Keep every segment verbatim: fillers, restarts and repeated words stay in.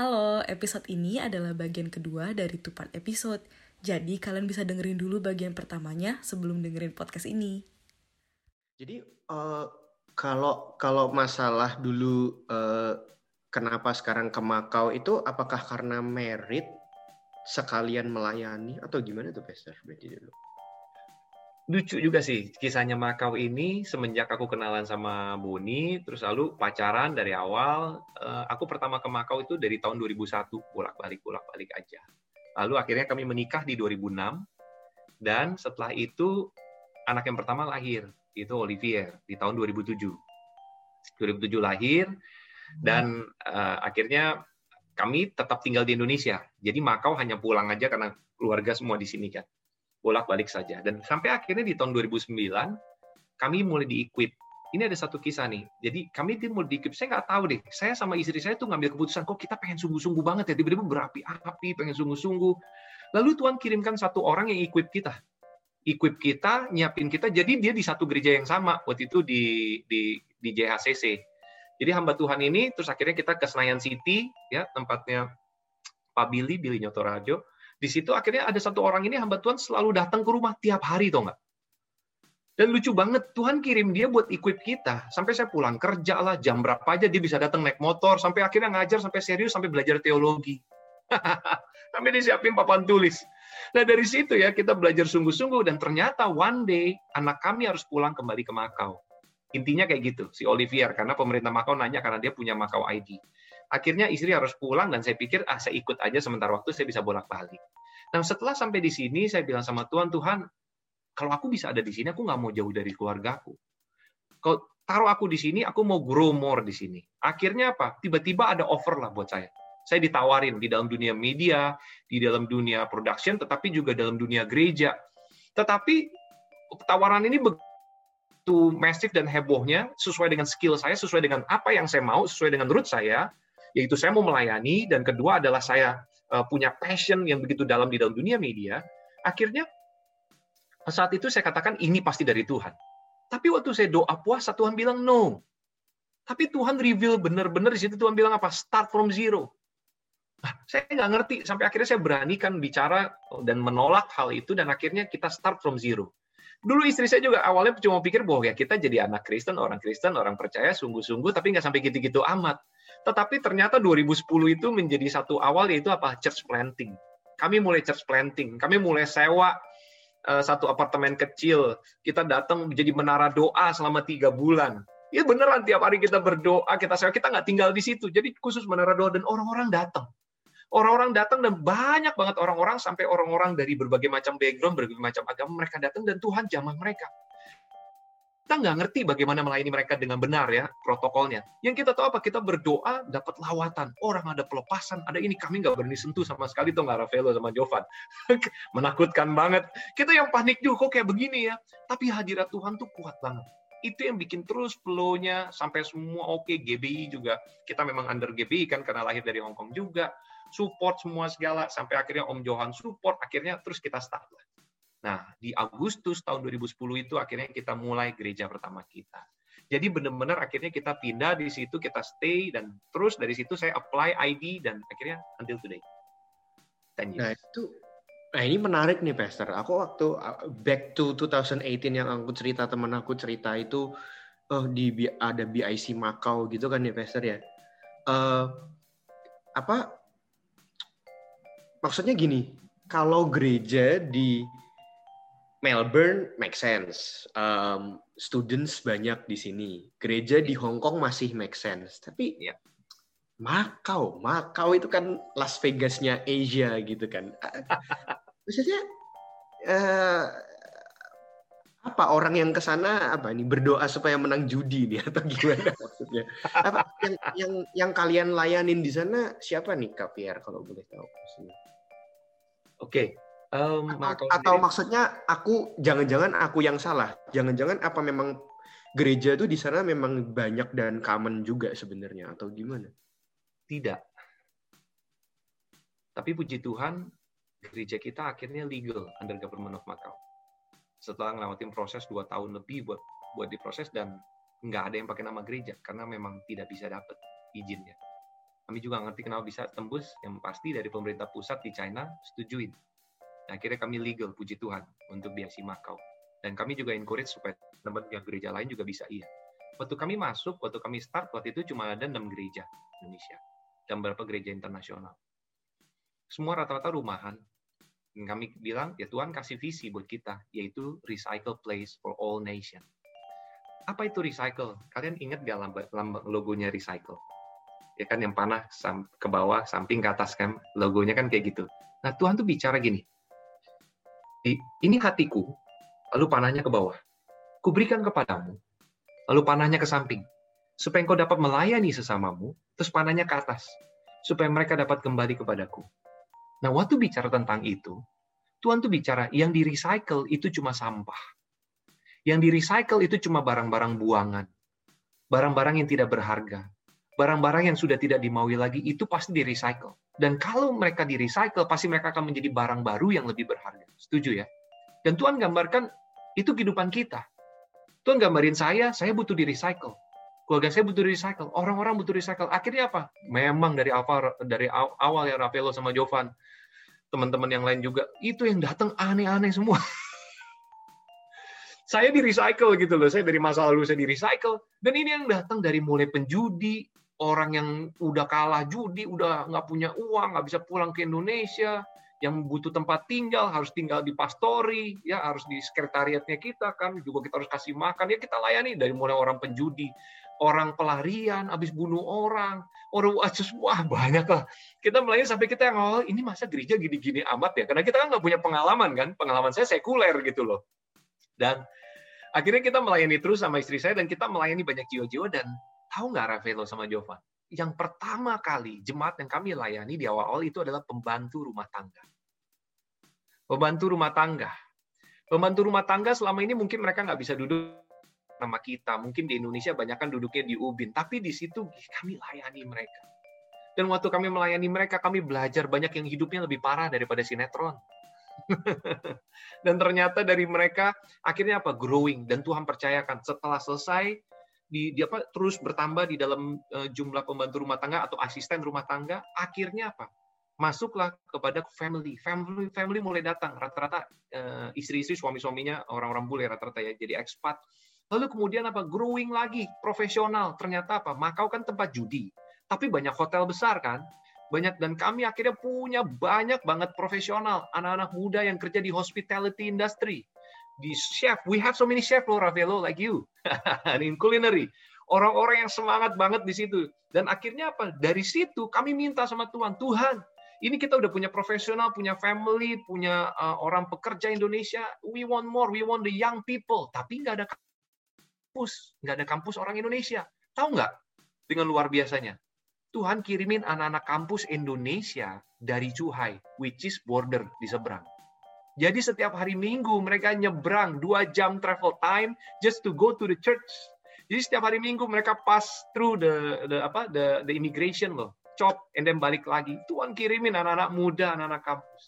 Halo, episode ini adalah bagian kedua dari two part episode. Jadi kalian bisa dengerin dulu bagian pertamanya sebelum dengerin podcast ini. Jadi uh, kalau kalau masalah dulu uh, kenapa sekarang ke Makau itu apakah karena merit sekalian melayani atau gimana tuh Pester? Berarti dulu. Lucu juga sih kisahnya Makau ini semenjak aku kenalan sama Buni, terus lalu pacaran dari awal. Uh, aku pertama ke Makau itu dari tahun dua ribu satu, bolak-balik bolak-balik aja. Lalu akhirnya kami menikah di dua ribu enam, dan setelah itu anak yang pertama lahir, itu Olivier, di tahun dua ribu tujuh. dua ribu tujuh lahir, dan uh, akhirnya kami tetap tinggal di Indonesia. Jadi Makau hanya pulang aja karena keluarga semua di sini kan, bolak-balik saja. Dan sampai akhirnya di tahun dua ribu sembilan, kami mulai di-equip. Ini ada satu kisah nih, jadi kami itu mau di-equip, saya nggak tahu deh, saya sama istri saya tuh ngambil keputusan, kok kita pengen sungguh-sungguh banget ya, tiba-tiba berapi-api, pengen sungguh-sungguh. Lalu Tuhan kirimkan satu orang yang equip kita. Equip kita, nyiapin kita, jadi dia di satu gereja yang sama, waktu itu di di, di J H C C. Jadi hamba Tuhan ini, terus akhirnya kita ke Senayan City, ya tempatnya Pak Bili, Bili Nyoto Rajo. Di situ akhirnya ada satu orang ini, hamba Tuhan selalu datang ke rumah tiap hari, tau nggak? Dan lucu banget, Tuhan kirim dia buat equip kita. Sampai saya pulang kerja lah, jam berapa aja dia bisa datang naik motor. Sampai akhirnya ngajar, sampai serius, sampai belajar teologi. Sampai disiapin papan tulis. Nah dari situ ya, kita belajar sungguh-sungguh. Dan ternyata one day, anak kami harus pulang kembali ke Makau. Intinya kayak gitu, si Olivier. Karena pemerintah Makau nanya, karena dia punya Makau I D. Akhirnya istri harus pulang, dan saya pikir, ah saya ikut aja sementara waktu, saya bisa bolak-balik. Nah setelah sampai di sini, saya bilang sama Tuhan, Tuhan, kalau aku bisa ada di sini, aku nggak mau jauh dari keluargaku. Kalau taruh aku di sini, aku mau grow more di sini. Akhirnya apa? Tiba-tiba ada offer lah buat saya. Saya ditawarin di dalam dunia media, di dalam dunia production, tetapi juga dalam dunia gereja. Tetapi tawaran ini begitu masif dan hebohnya, sesuai dengan skill saya, sesuai dengan apa yang saya mau, sesuai dengan root saya, yaitu saya mau melayani, dan kedua adalah saya punya passion yang begitu dalam di dalam dunia media. Akhirnya, saat itu saya katakan ini pasti dari Tuhan. Tapi waktu saya doa puasa, Tuhan bilang no. Tapi Tuhan reveal benar-benar di situ, Tuhan bilang apa? Start from zero. Nah, saya nggak ngerti, sampai akhirnya saya beranikan bicara dan menolak hal itu, dan akhirnya kita start from zero. Dulu istri saya juga awalnya cuma pikir bahwa ya kita jadi anak Kristen, orang Kristen, orang percaya, sungguh-sungguh, tapi nggak sampai gitu-gitu amat. Tetapi ternyata dua ribu sepuluh itu menjadi satu awal, yaitu apa? Church planting. Kami mulai church planting, kami mulai sewa satu apartemen kecil, kita datang menjadi menara doa selama tiga bulan. Ya beneran tiap hari kita berdoa, kita sewa, kita nggak tinggal di situ. Jadi khusus menara doa, dan orang-orang datang. Orang-orang datang, dan banyak banget orang-orang, sampai orang-orang dari berbagai macam background, berbagai macam agama, mereka datang dan Tuhan jamah mereka. Kita nggak ngerti bagaimana melayani mereka dengan benar ya, protokolnya. Yang kita tahu apa? Kita berdoa, dapat lawatan. Orang ada pelepasan, ada ini. Kami nggak berani sentuh sama sekali, tuh nggak Ravello sama Jovan. Menakutkan banget. Kita yang panik juga, kok kayak begini ya. Tapi hadirat Tuhan tuh kuat banget. Itu yang bikin terus flow-nya sampai semua oke. Okay. G B I juga. Kita memang under G B I kan, karena lahir dari Hongkong juga. Support semua segala. Sampai akhirnya Om Jovan support. Akhirnya terus kita start lah. Nah, di Agustus tahun dua ribu sepuluh itu akhirnya kita mulai gereja pertama kita. Jadi benar-benar akhirnya kita pindah di situ, kita stay, dan terus dari situ saya apply I D, dan akhirnya until today. Nah, itu, nah ini menarik nih, Pastor. Aku waktu back to twenty eighteen yang aku cerita, teman aku cerita itu, oh, di ada B I C Macau gitu kan nih, Pastor ya. Uh, apa? Maksudnya gini, kalau gereja di Melbourne make sense, um, students banyak di sini. Gereja di Hong Kong masih make sense, tapi ya, Makau, Makau itu kan Las Vegasnya Asia gitu kan. Maksudnya uh, apa orang yang kesana apa nih berdoa supaya menang judi nih atau gimana maksudnya? Apa yang yang yang kalian layanin di sana siapa nih, Kak Pierre, kalau boleh tahu? Oke. Okay. Um, atau, atau maksudnya aku jangan-jangan aku yang salah, jangan-jangan apa memang gereja itu di sana memang banyak dan common juga sebenarnya atau gimana? Tidak. Tapi puji Tuhan gereja kita akhirnya legal under government of Macau. Setelah ngelewatin proses dua tahun lebih buat buat diproses, dan nggak ada yang pakai nama gereja karena memang tidak bisa dapat izinnya. Kami juga ngerti kenapa bisa tembus, yang pasti dari pemerintah pusat di China setujuin. Nah, akhirnya kami legal, puji Tuhan, untuk B I C Macau. Dan kami juga encourage supaya teman-teman yang gereja lain juga bisa iya. Waktu kami masuk, waktu kami start, waktu itu cuma ada enam gereja Indonesia. Dan beberapa gereja internasional. Semua rata-rata rumahan. Dan kami bilang, ya Tuhan kasih visi buat kita, yaitu Recycle Place for All Nation. Apa itu Recycle? Kalian ingat gak lambang logonya Recycle? Ya kan yang panah ke bawah, samping ke atas kan, logonya kan kayak gitu. Nah Tuhan tuh bicara gini, ini hatiku, lalu panahnya ke bawah, kuberikan kepadamu, lalu panahnya ke samping, supaya engkau dapat melayani sesamamu, terus panahnya ke atas, supaya mereka dapat kembali kepadaku. Nah waktu bicara tentang itu, Tuhan tuh bicara yang di recycle itu cuma sampah, yang di recycle itu cuma barang-barang buangan, barang-barang yang tidak berharga. Barang-barang yang sudah tidak dimaui lagi itu pasti di-recycle. Dan kalau mereka di-recycle, pasti mereka akan menjadi barang baru yang lebih berharga. Setuju ya? Dan Tuhan gambarkan, itu kehidupan kita. Tuhan gambarin saya, saya butuh di-recycle. Keluarga saya butuh di-recycle. Orang-orang butuh di-recycle. Akhirnya apa? Memang dari awal, dari awal ya Ravello sama Jovan, teman-teman yang lain juga, itu yang datang aneh-aneh semua. Saya di-recycle gitu loh. Saya dari masa lalu saya di-recycle. Dan ini yang datang dari mulai penjudi, orang yang udah kalah judi, udah nggak punya uang, nggak bisa pulang ke Indonesia, yang butuh tempat tinggal, harus tinggal di pastori, ya harus di sekretariatnya kita kan, juga kita harus kasih makan, ya kita layani dari mulai orang penjudi, orang pelarian, habis bunuh orang, orang aja semua banyak lah. Kita melayani sampai kita yang oh ini masa gereja gini-gini amat ya, karena kita kan nggak punya pengalaman kan, pengalaman saya sekuler gitu loh. Dan akhirnya kita melayani terus sama istri saya dan kita melayani banyak jiwa-jiwa dan tahu nggak Ravello sama Jovan? Yang pertama kali jemaat yang kami layani di awal-awal itu adalah pembantu rumah tangga. Pembantu rumah tangga. Pembantu rumah tangga selama ini mungkin mereka nggak bisa duduk sama kita. Mungkin di Indonesia banyak kan duduknya di ubin. Tapi di situ kami layani mereka. Dan waktu kami melayani mereka, kami belajar banyak yang hidupnya lebih parah daripada sinetron. Dan ternyata dari mereka akhirnya apa? Growing. Dan Tuhan percayakan setelah selesai, Di, di apa, terus bertambah di dalam uh, jumlah pembantu rumah tangga atau asisten rumah tangga, akhirnya apa? Masuklah kepada family. Family, family mulai datang. Rata-rata uh, istri-istri, suami-suaminya, orang-orang bule rata-rata ya, jadi ekspat. Lalu kemudian apa? Growing lagi, profesional. Ternyata apa? Makau kan tempat judi. Tapi banyak hotel besar kan? Banyak, dan kami akhirnya punya banyak banget profesional. Anak-anak muda yang kerja di hospitality industry. Di chef, we have so many chef loh Ravello like you, in culinary, orang-orang yang semangat banget di situ. Dan akhirnya apa? Dari situ kami minta sama Tuhan, Tuhan, ini kita udah punya profesional, punya family, punya uh, orang pekerja Indonesia, we want more, we want the young people. Tapi nggak ada kampus, nggak ada kampus orang Indonesia. Tahu nggak? Dengan luar biasanya, Tuhan kirimin anak-anak kampus Indonesia dari Zhuhai, which is border di seberang. Jadi setiap hari Minggu mereka nyebrang dua jam travel time just to go to the church. Jadi setiap hari Minggu mereka pass through the the apa the, the immigration loh, chop and then balik lagi. Tuhan kirimin anak-anak muda, anak-anak kampus.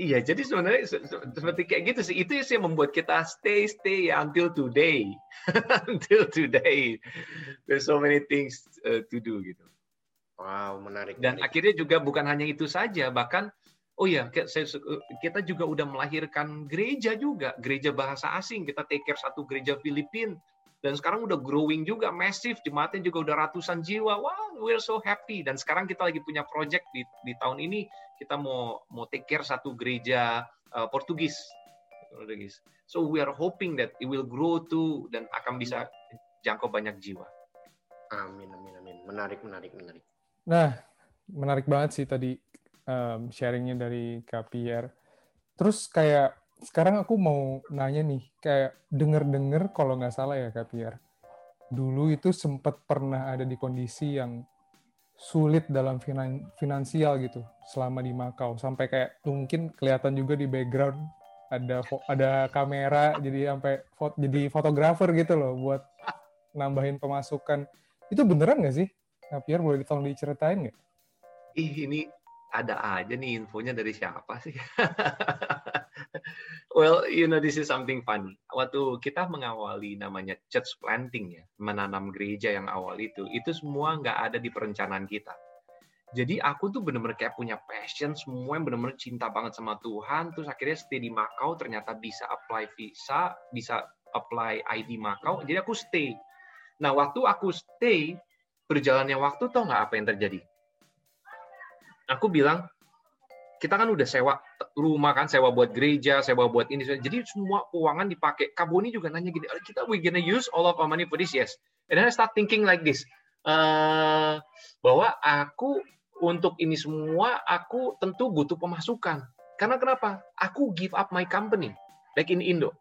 Iya, jadi sebenarnya se- se- seperti kayak gitu sih. Itu sih yang membuat kita stay stay until today. Until today. There's so many things uh, to do gitu. Wow, menarik. Dan menarik. Akhirnya juga bukan hanya itu saja, bahkan oh ya, kita juga udah melahirkan gereja juga, gereja bahasa asing. Kita take care satu gereja Filipina dan sekarang udah growing juga, massive, jemaatnya juga udah ratusan jiwa. Wow, we're so happy. Dan sekarang kita lagi punya project di, di tahun ini kita mau mau take care satu gereja uh, Portugis, Portugis. So we are hoping that it will grow too dan akan bisa jangkau banyak jiwa. Amin, amin, amin. Menarik, menarik, menarik. Nah, menarik banget sih tadi. Um, sharingnya dari Kak Pierre. Terus kayak sekarang aku mau nanya nih, kayak denger-denger kalau nggak salah ya Kak Pierre, dulu itu sempat pernah ada di kondisi yang sulit dalam finan- finansial gitu selama di Makau, sampai kayak mungkin kelihatan juga di background ada fo- ada kamera jadi sampai fo- jadi fotografer gitu loh buat nambahin pemasukan. Itu beneran nggak sih Kak Pierre, boleh ditolong diceritain nggak? Ih ini ada aja nih infonya dari siapa sih? Well, you know, this is something funny. Waktu kita mengawali namanya church planting ya, menanam gereja yang awal itu, itu semua nggak ada di perencanaan kita. Jadi aku tuh bener-bener kayak punya passion, semua yang bener-bener cinta banget sama Tuhan. Terus akhirnya stay di Makau, ternyata bisa apply visa, bisa apply I D Makau. Jadi aku stay. Nah, waktu aku stay, berjalannya waktu tau nggak apa yang terjadi? Aku bilang, kita kan udah sewa rumah kan, sewa buat gereja, sewa buat ini. Jadi semua keuangan dipakai. Kaboni juga nanya gini, kita we gonna use all of our money for this? Yes. And then I start thinking like this. Uh, bahwa aku untuk ini semua aku tentu butuh pemasukan. Karena kenapa? Aku give up my company back in Indo.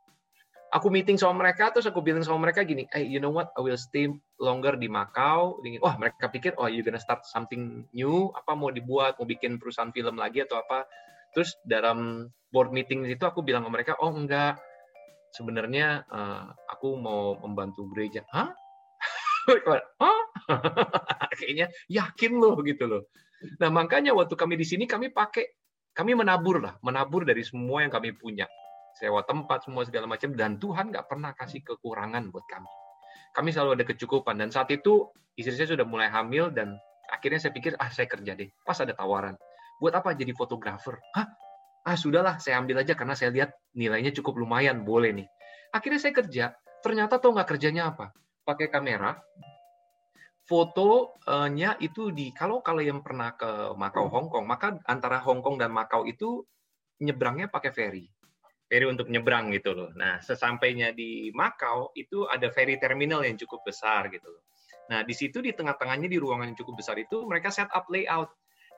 Aku meeting sama mereka, terus aku bilang sama mereka gini, hey, you know what, I will stay longer di Makau. Wah, mereka pikir, oh, you gonna start something new, apa mau dibuat, mau bikin perusahaan film lagi atau apa. Terus dalam board meeting itu aku bilang sama mereka, oh enggak, sebenarnya uh, aku mau membantu gereja. Hah? Hah? Kayaknya yakin loh gitu loh. Nah makanya waktu kami di sini kami pakai, kami menabur lah, menabur dari semua yang kami punya, sewa tempat semua segala macam, dan Tuhan nggak pernah kasih kekurangan buat kami. Kami selalu ada kecukupan. Dan saat itu istri saya sudah mulai hamil dan akhirnya saya pikir ah saya kerja deh. Pas ada tawaran, buat apa jadi fotografer? Hah? Ah sudahlah saya ambil aja karena saya lihat nilainya cukup lumayan, boleh nih. Akhirnya saya kerja. Ternyata tau nggak kerjanya apa? Pakai kamera. Fotonya itu di kalau kalian pernah ke Makau Hongkong, maka antara Hongkong dan Makau itu nyebrangnya pakai ferry. Ferry untuk nyebrang gitu loh. Nah, sesampainya di Makau itu ada ferry terminal yang cukup besar gitu loh. Nah, di situ di tengah-tengahnya di ruangan yang cukup besar itu mereka set up layout.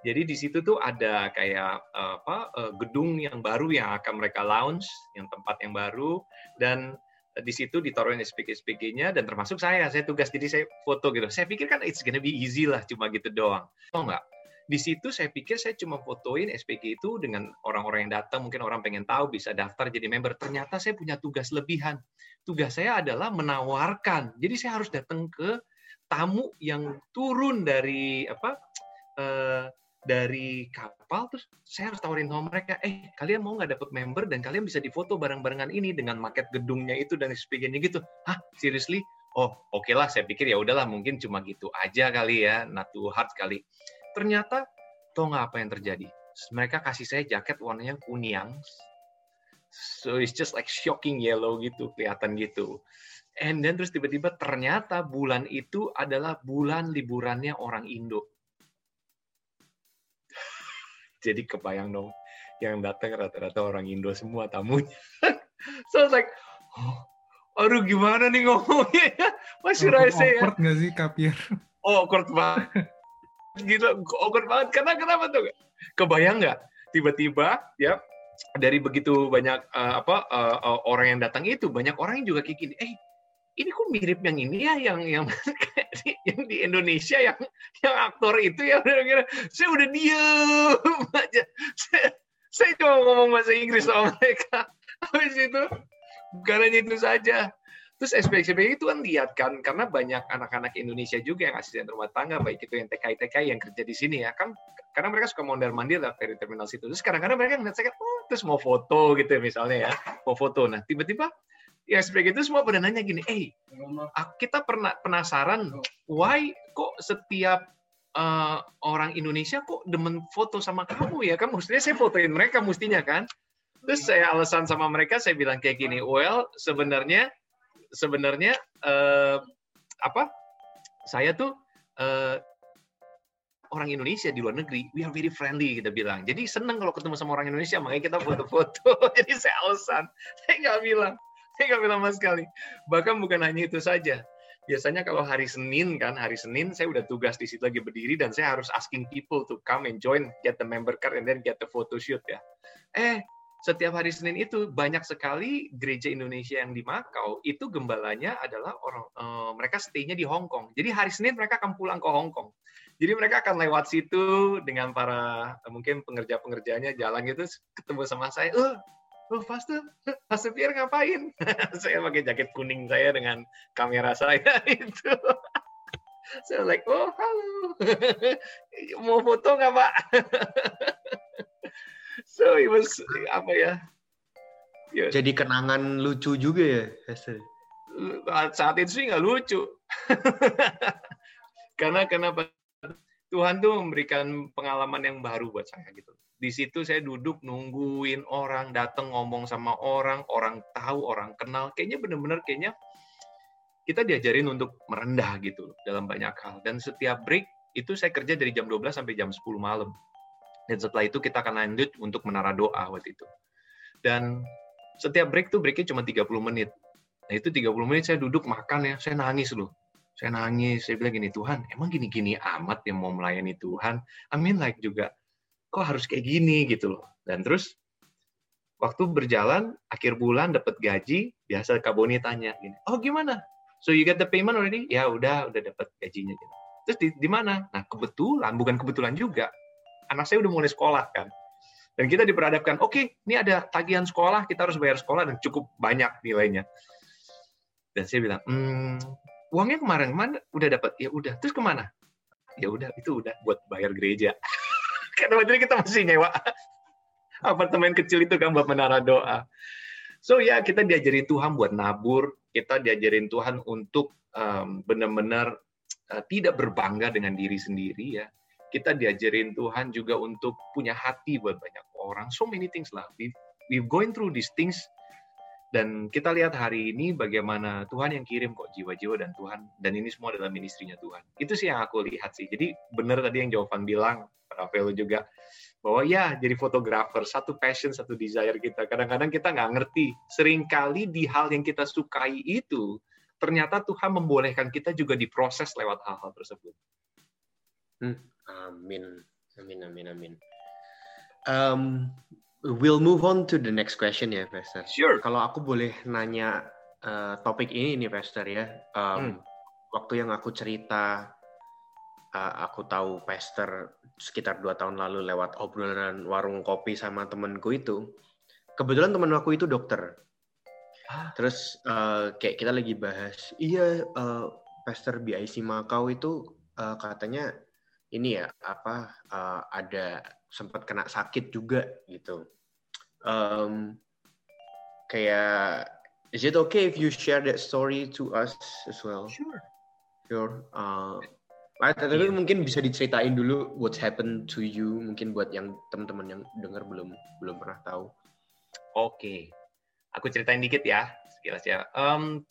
Jadi di situ tuh ada kayak apa gedung yang baru yang akan mereka launch, yang tempat yang baru, dan di situ ditaruhin S P G S P G-nya dan termasuk saya, saya tugas jadi saya foto gitu. Saya pikir kan it's gonna be easy lah, cuma gitu doang. Tahu nggak? Di situ saya pikir saya cuma fotoin S P G itu dengan orang-orang yang datang, mungkin orang pengen tahu bisa daftar jadi member. Ternyata saya punya tugas lebihan. Tugas saya adalah menawarkan. Jadi saya harus datang ke tamu yang turun dari apa? Eh, dari kapal, terus saya harus tawarin sama mereka, eh kalian mau nggak dapat member dan kalian bisa difoto bareng-barengan ini dengan maket gedungnya itu dan sebagainya gitu. Hah, seriously? Oh, oke okay lah, saya pikir ya udahlah mungkin cuma gitu aja kali ya, not too hard kali. Ternyata, tau nggak apa yang terjadi? Mereka kasih saya jaket warnanya kuning, so it's just like shocking yellow gitu, kelihatan gitu. And then terus tiba-tiba ternyata bulan itu adalah bulan liburannya orang Indo. Jadi kebayang dong, yang datang rata-rata orang Indo semua tamunya. So I was like, oh, aduh gimana nih ngomongnya? What should I say? Awkward nggak sih, Kak Pierre? Oh, awkward banget. Gila, awkward banget. Karena kenapa tuh? Kebayang nggak? Tiba-tiba, ya dari begitu banyak uh, apa uh, uh, orang yang datang itu, banyak orang yang juga kayak gini, eh, ini kok mirip yang ini ya, yang yang yang di Indonesia yang yang aktor itu ya, kira-kira saya udah diem aja, saya, saya cuma ngomong bahasa Inggris sama mereka. Habis itu bukan hanya itu saja, terus S P G S P G itu kan lihat kan, karena banyak anak-anak Indonesia juga yang asisten rumah tangga, baik itu yang T K I T K I yang kerja di sini ya kan, karena mereka suka mondar-mandir lah dari terminal situ. Terus kadang-kadang mereka ngeliat saya, oh, terus mau foto gitu ya, misalnya ya mau foto. Nah tiba-tiba ya seperti itu semua pada nanya gini, eh kita pernah penasaran, why kok setiap uh, orang Indonesia kok demen foto sama kamu ya? Kan mestinya saya fotoin mereka mestinya kan? Terus saya alasan sama mereka, saya bilang kayak gini, well sebenarnya sebenarnya uh, apa? Saya tuh uh, orang Indonesia di luar negeri, we are very friendly kita bilang. Jadi seneng kalau ketemu sama orang Indonesia, makanya kita foto-foto. Jadi saya alasan, saya nggak bilang. Saya nggak bilang sama sekali. Bahkan bukan hanya itu saja. Biasanya kalau hari Senin kan, hari Senin saya udah tugas di situ lagi berdiri dan saya harus asking people to come and join, get the member card and then get the photo shoot ya. Eh, setiap hari Senin itu banyak sekali gereja Indonesia yang di Makau itu gembalanya adalah orang eh, mereka stay-nya di Hong Kong. Jadi hari Senin mereka akan pulang ke Hong Kong. Jadi mereka akan lewat situ dengan para mungkin pengerja-pengerjanya jalan gitu, ketemu sama saya. Eh, oh, Pastor, Pastor Pierre ngapain? Saya pakai jaket kuning saya dengan kamera saya itu. Saya like, oh, halo. Mau foto nggak, Pak? So, it was, apa ya? Yes. Jadi kenangan lucu juga ya, Pastor? Saat itu sih nggak lucu. Karena kenapa? Tuhan tuh memberikan pengalaman yang baru buat saya gitu. Di situ saya duduk nungguin orang datang ngomong sama orang, orang tahu, orang kenal. Kayaknya benar-benar kayaknya kita diajarin untuk merendah gitu dalam banyak hal. Dan setiap break itu saya kerja dari jam dua belas sampai jam sepuluh malam. Dan setelah itu kita akan lanjut untuk menara doa waktu itu. Dan setiap break tuh breaknya cuma tiga puluh menit. Nah itu tiga puluh menit saya duduk makan ya, saya nangis loh. Saya nangis, saya bilang gini, Tuhan emang gini-gini amat yang mau melayani Tuhan. I mean like juga, kok harus kayak gini gitu loh. Dan terus waktu berjalan, akhir bulan dapat gaji, biasa Kak Boni tanya gini, oh gimana? So you get the payment already? Ya udah, udah dapat gajinya gitu. Terus di, di mana? Nah kebetulan, bukan kebetulan juga, anak saya udah mulai sekolah kan. Dan kita diperhadapkan, oke, okay, ini ada tagihan sekolah, kita harus bayar sekolah dan cukup banyak nilainya. Dan saya bilang, hmm, uangnya kemarin kemana? Udah dapat, ya udah. Terus kemana? Ya udah, itu udah buat bayar gereja. Karena waktu kita masih nyewa apartemen kecil itu kan buat menara doa. So ya yeah, kita diajarin Tuhan buat nabur, kita diajarin Tuhan untuk um, benar-benar uh, tidak berbangga dengan diri sendiri ya. Kita diajarin Tuhan juga untuk punya hati buat banyak orang. So many things lah. We we've going through these things. Dan kita lihat hari ini bagaimana Tuhan yang kirim kok jiwa-jiwa dan Tuhan. Dan ini semua adalah ministrinya Tuhan. Itu sih yang aku lihat sih. Jadi benar tadi yang Jovan bilang, Ravello juga, bahwa ya jadi fotografer, satu passion, satu desire kita. Kadang-kadang kita nggak ngerti. Seringkali di hal yang kita sukai itu, ternyata Tuhan membolehkan kita juga diproses lewat hal-hal tersebut. Hmm. Amin. Amin, amin, amin. Um... We'll move on to the next question ya, Pastor. Sure. Kalau aku boleh nanya uh, topik ini nih, Pastor ya. Um, hmm. Waktu yang aku cerita, uh, aku tahu Pastor sekitar dua tahun lalu lewat obrolan warung kopi sama temanku itu. Kebetulan teman aku itu dokter. Terus uh, kayak kita lagi bahas, iya uh, Pastor B I C Macau itu uh, katanya ini ya apa uh, ada sempat kena sakit juga gitu. Um, kayak, is it okay if you share that story to us as well? Sure. Sure. Uh, tapi yeah. Mungkin bisa diceritain dulu what happened to you. Mungkin buat yang teman-teman yang dengar belum belum pernah tahu. Oke, okay. Aku ceritain dikit ya. Sekilas ya. Um,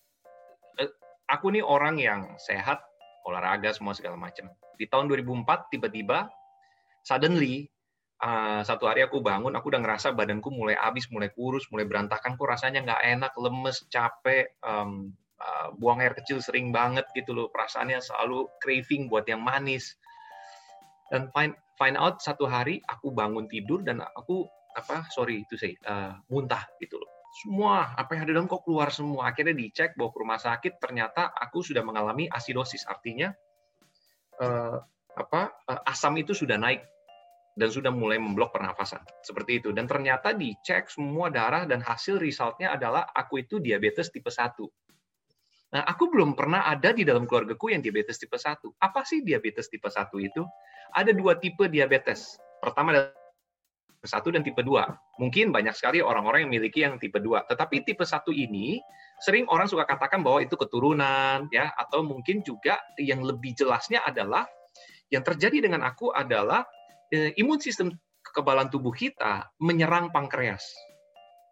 aku nih orang yang sehat, olahraga semua segala macam. Di tahun dua ribu empat tiba-tiba, suddenly. Uh, satu hari aku bangun, aku udah ngerasa badanku mulai habis, mulai kurus, mulai berantakan, kok rasanya nggak enak, lemes, capek, um, uh, buang air kecil sering banget gitu loh, perasaannya selalu craving buat yang manis. Dan find find out satu hari aku bangun tidur dan aku apa sorry itu say uh, muntah gitu loh. Semua apa yang ada dalam kok keluar semua. Akhirnya dicek, bawa ke rumah sakit, ternyata aku sudah mengalami asidosis, artinya uh, apa uh, asam itu sudah naik. Dan sudah mulai memblok pernafasan, seperti itu. Dan ternyata dicek semua darah dan hasil resultnya adalah aku itu diabetes tipe satu. Nah, aku belum pernah ada di dalam keluargaku yang diabetes tipe satu. Apa sih diabetes tipe satu itu? Ada dua tipe diabetes. Pertama adalah tipe satu dan tipe dua. Mungkin banyak sekali orang-orang yang memiliki yang tipe dua. Tetapi tipe satu ini sering orang suka katakan bahwa itu keturunan, ya, atau mungkin juga yang lebih jelasnya adalah yang terjadi dengan aku adalah imun sistem kekebalan tubuh kita menyerang pankreas.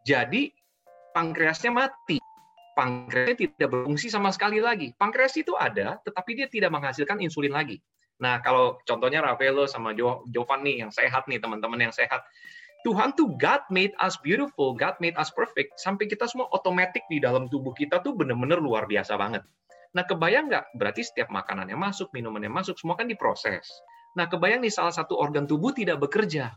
Jadi pankreasnya mati. Pankreasnya tidak berfungsi sama sekali lagi. Pankreas itu ada, tetapi dia tidak menghasilkan insulin lagi. Nah, kalau contohnya Ravello sama Jovan nih yang sehat nih, teman-teman yang sehat. Tuhan tuh God made us beautiful, God made us perfect. Sampai kita semua otomatis di dalam tubuh kita tuh benar-benar luar biasa banget. Nah, kebayang nggak? Berarti setiap makanannya masuk, minumannya masuk, semua kan diproses. Nah, kebayang nih salah satu organ tubuh tidak bekerja.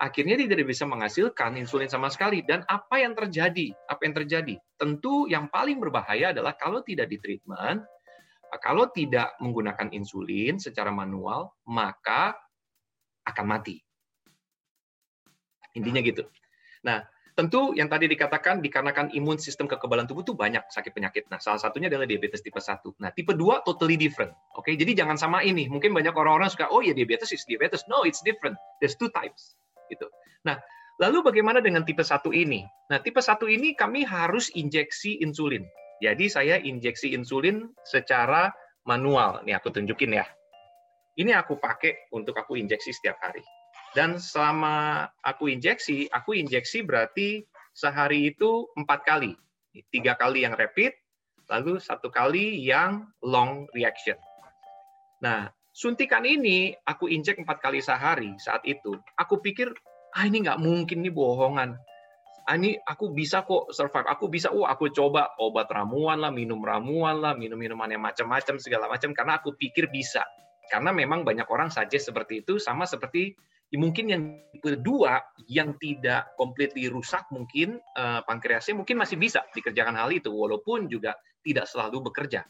Akhirnya tidak bisa menghasilkan insulin sama sekali. Dan apa yang terjadi? Apa yang terjadi? Tentu yang paling berbahaya adalah kalau tidak ditreatment, kalau tidak menggunakan insulin secara manual, maka akan mati. Intinya gitu. Nah, tentu yang tadi dikatakan dikarenakan imun sistem kekebalan tubuh itu banyak sakit penyakit. Nah, salah satunya adalah diabetes tipe satu. Nah, tipe dua totally different. Oke, okay? Jadi jangan sama ini. Mungkin banyak orang-orang suka, oh ya diabetes is diabetes. No, it's different. There's two types. Gitu. Nah, lalu bagaimana dengan tipe satu ini? Nah, tipe satu ini kami harus injeksi insulin. Jadi saya injeksi insulin secara manual. Nih aku tunjukin ya. Ini aku pakai untuk aku injeksi setiap hari. Dan selama aku injeksi, aku injeksi berarti sehari itu empat kali. Tiga kali yang rapid, lalu satu kali yang long reaction. Nah, suntikan ini aku injek empat kali sehari saat itu. Aku pikir, ah ini nggak mungkin, ini bohongan. Ah, ini aku bisa kok survive, aku bisa, wah aku coba obat ramuan lah, minum ramuan lah, minum-minuman yang macam-macam, segala macam, karena aku pikir bisa. Karena memang banyak orang suggest seperti itu, sama seperti mungkin yang kedua, yang tidak completely rusak mungkin, eh, pankreasnya mungkin masih bisa dikerjakan hal itu, walaupun juga tidak selalu bekerja.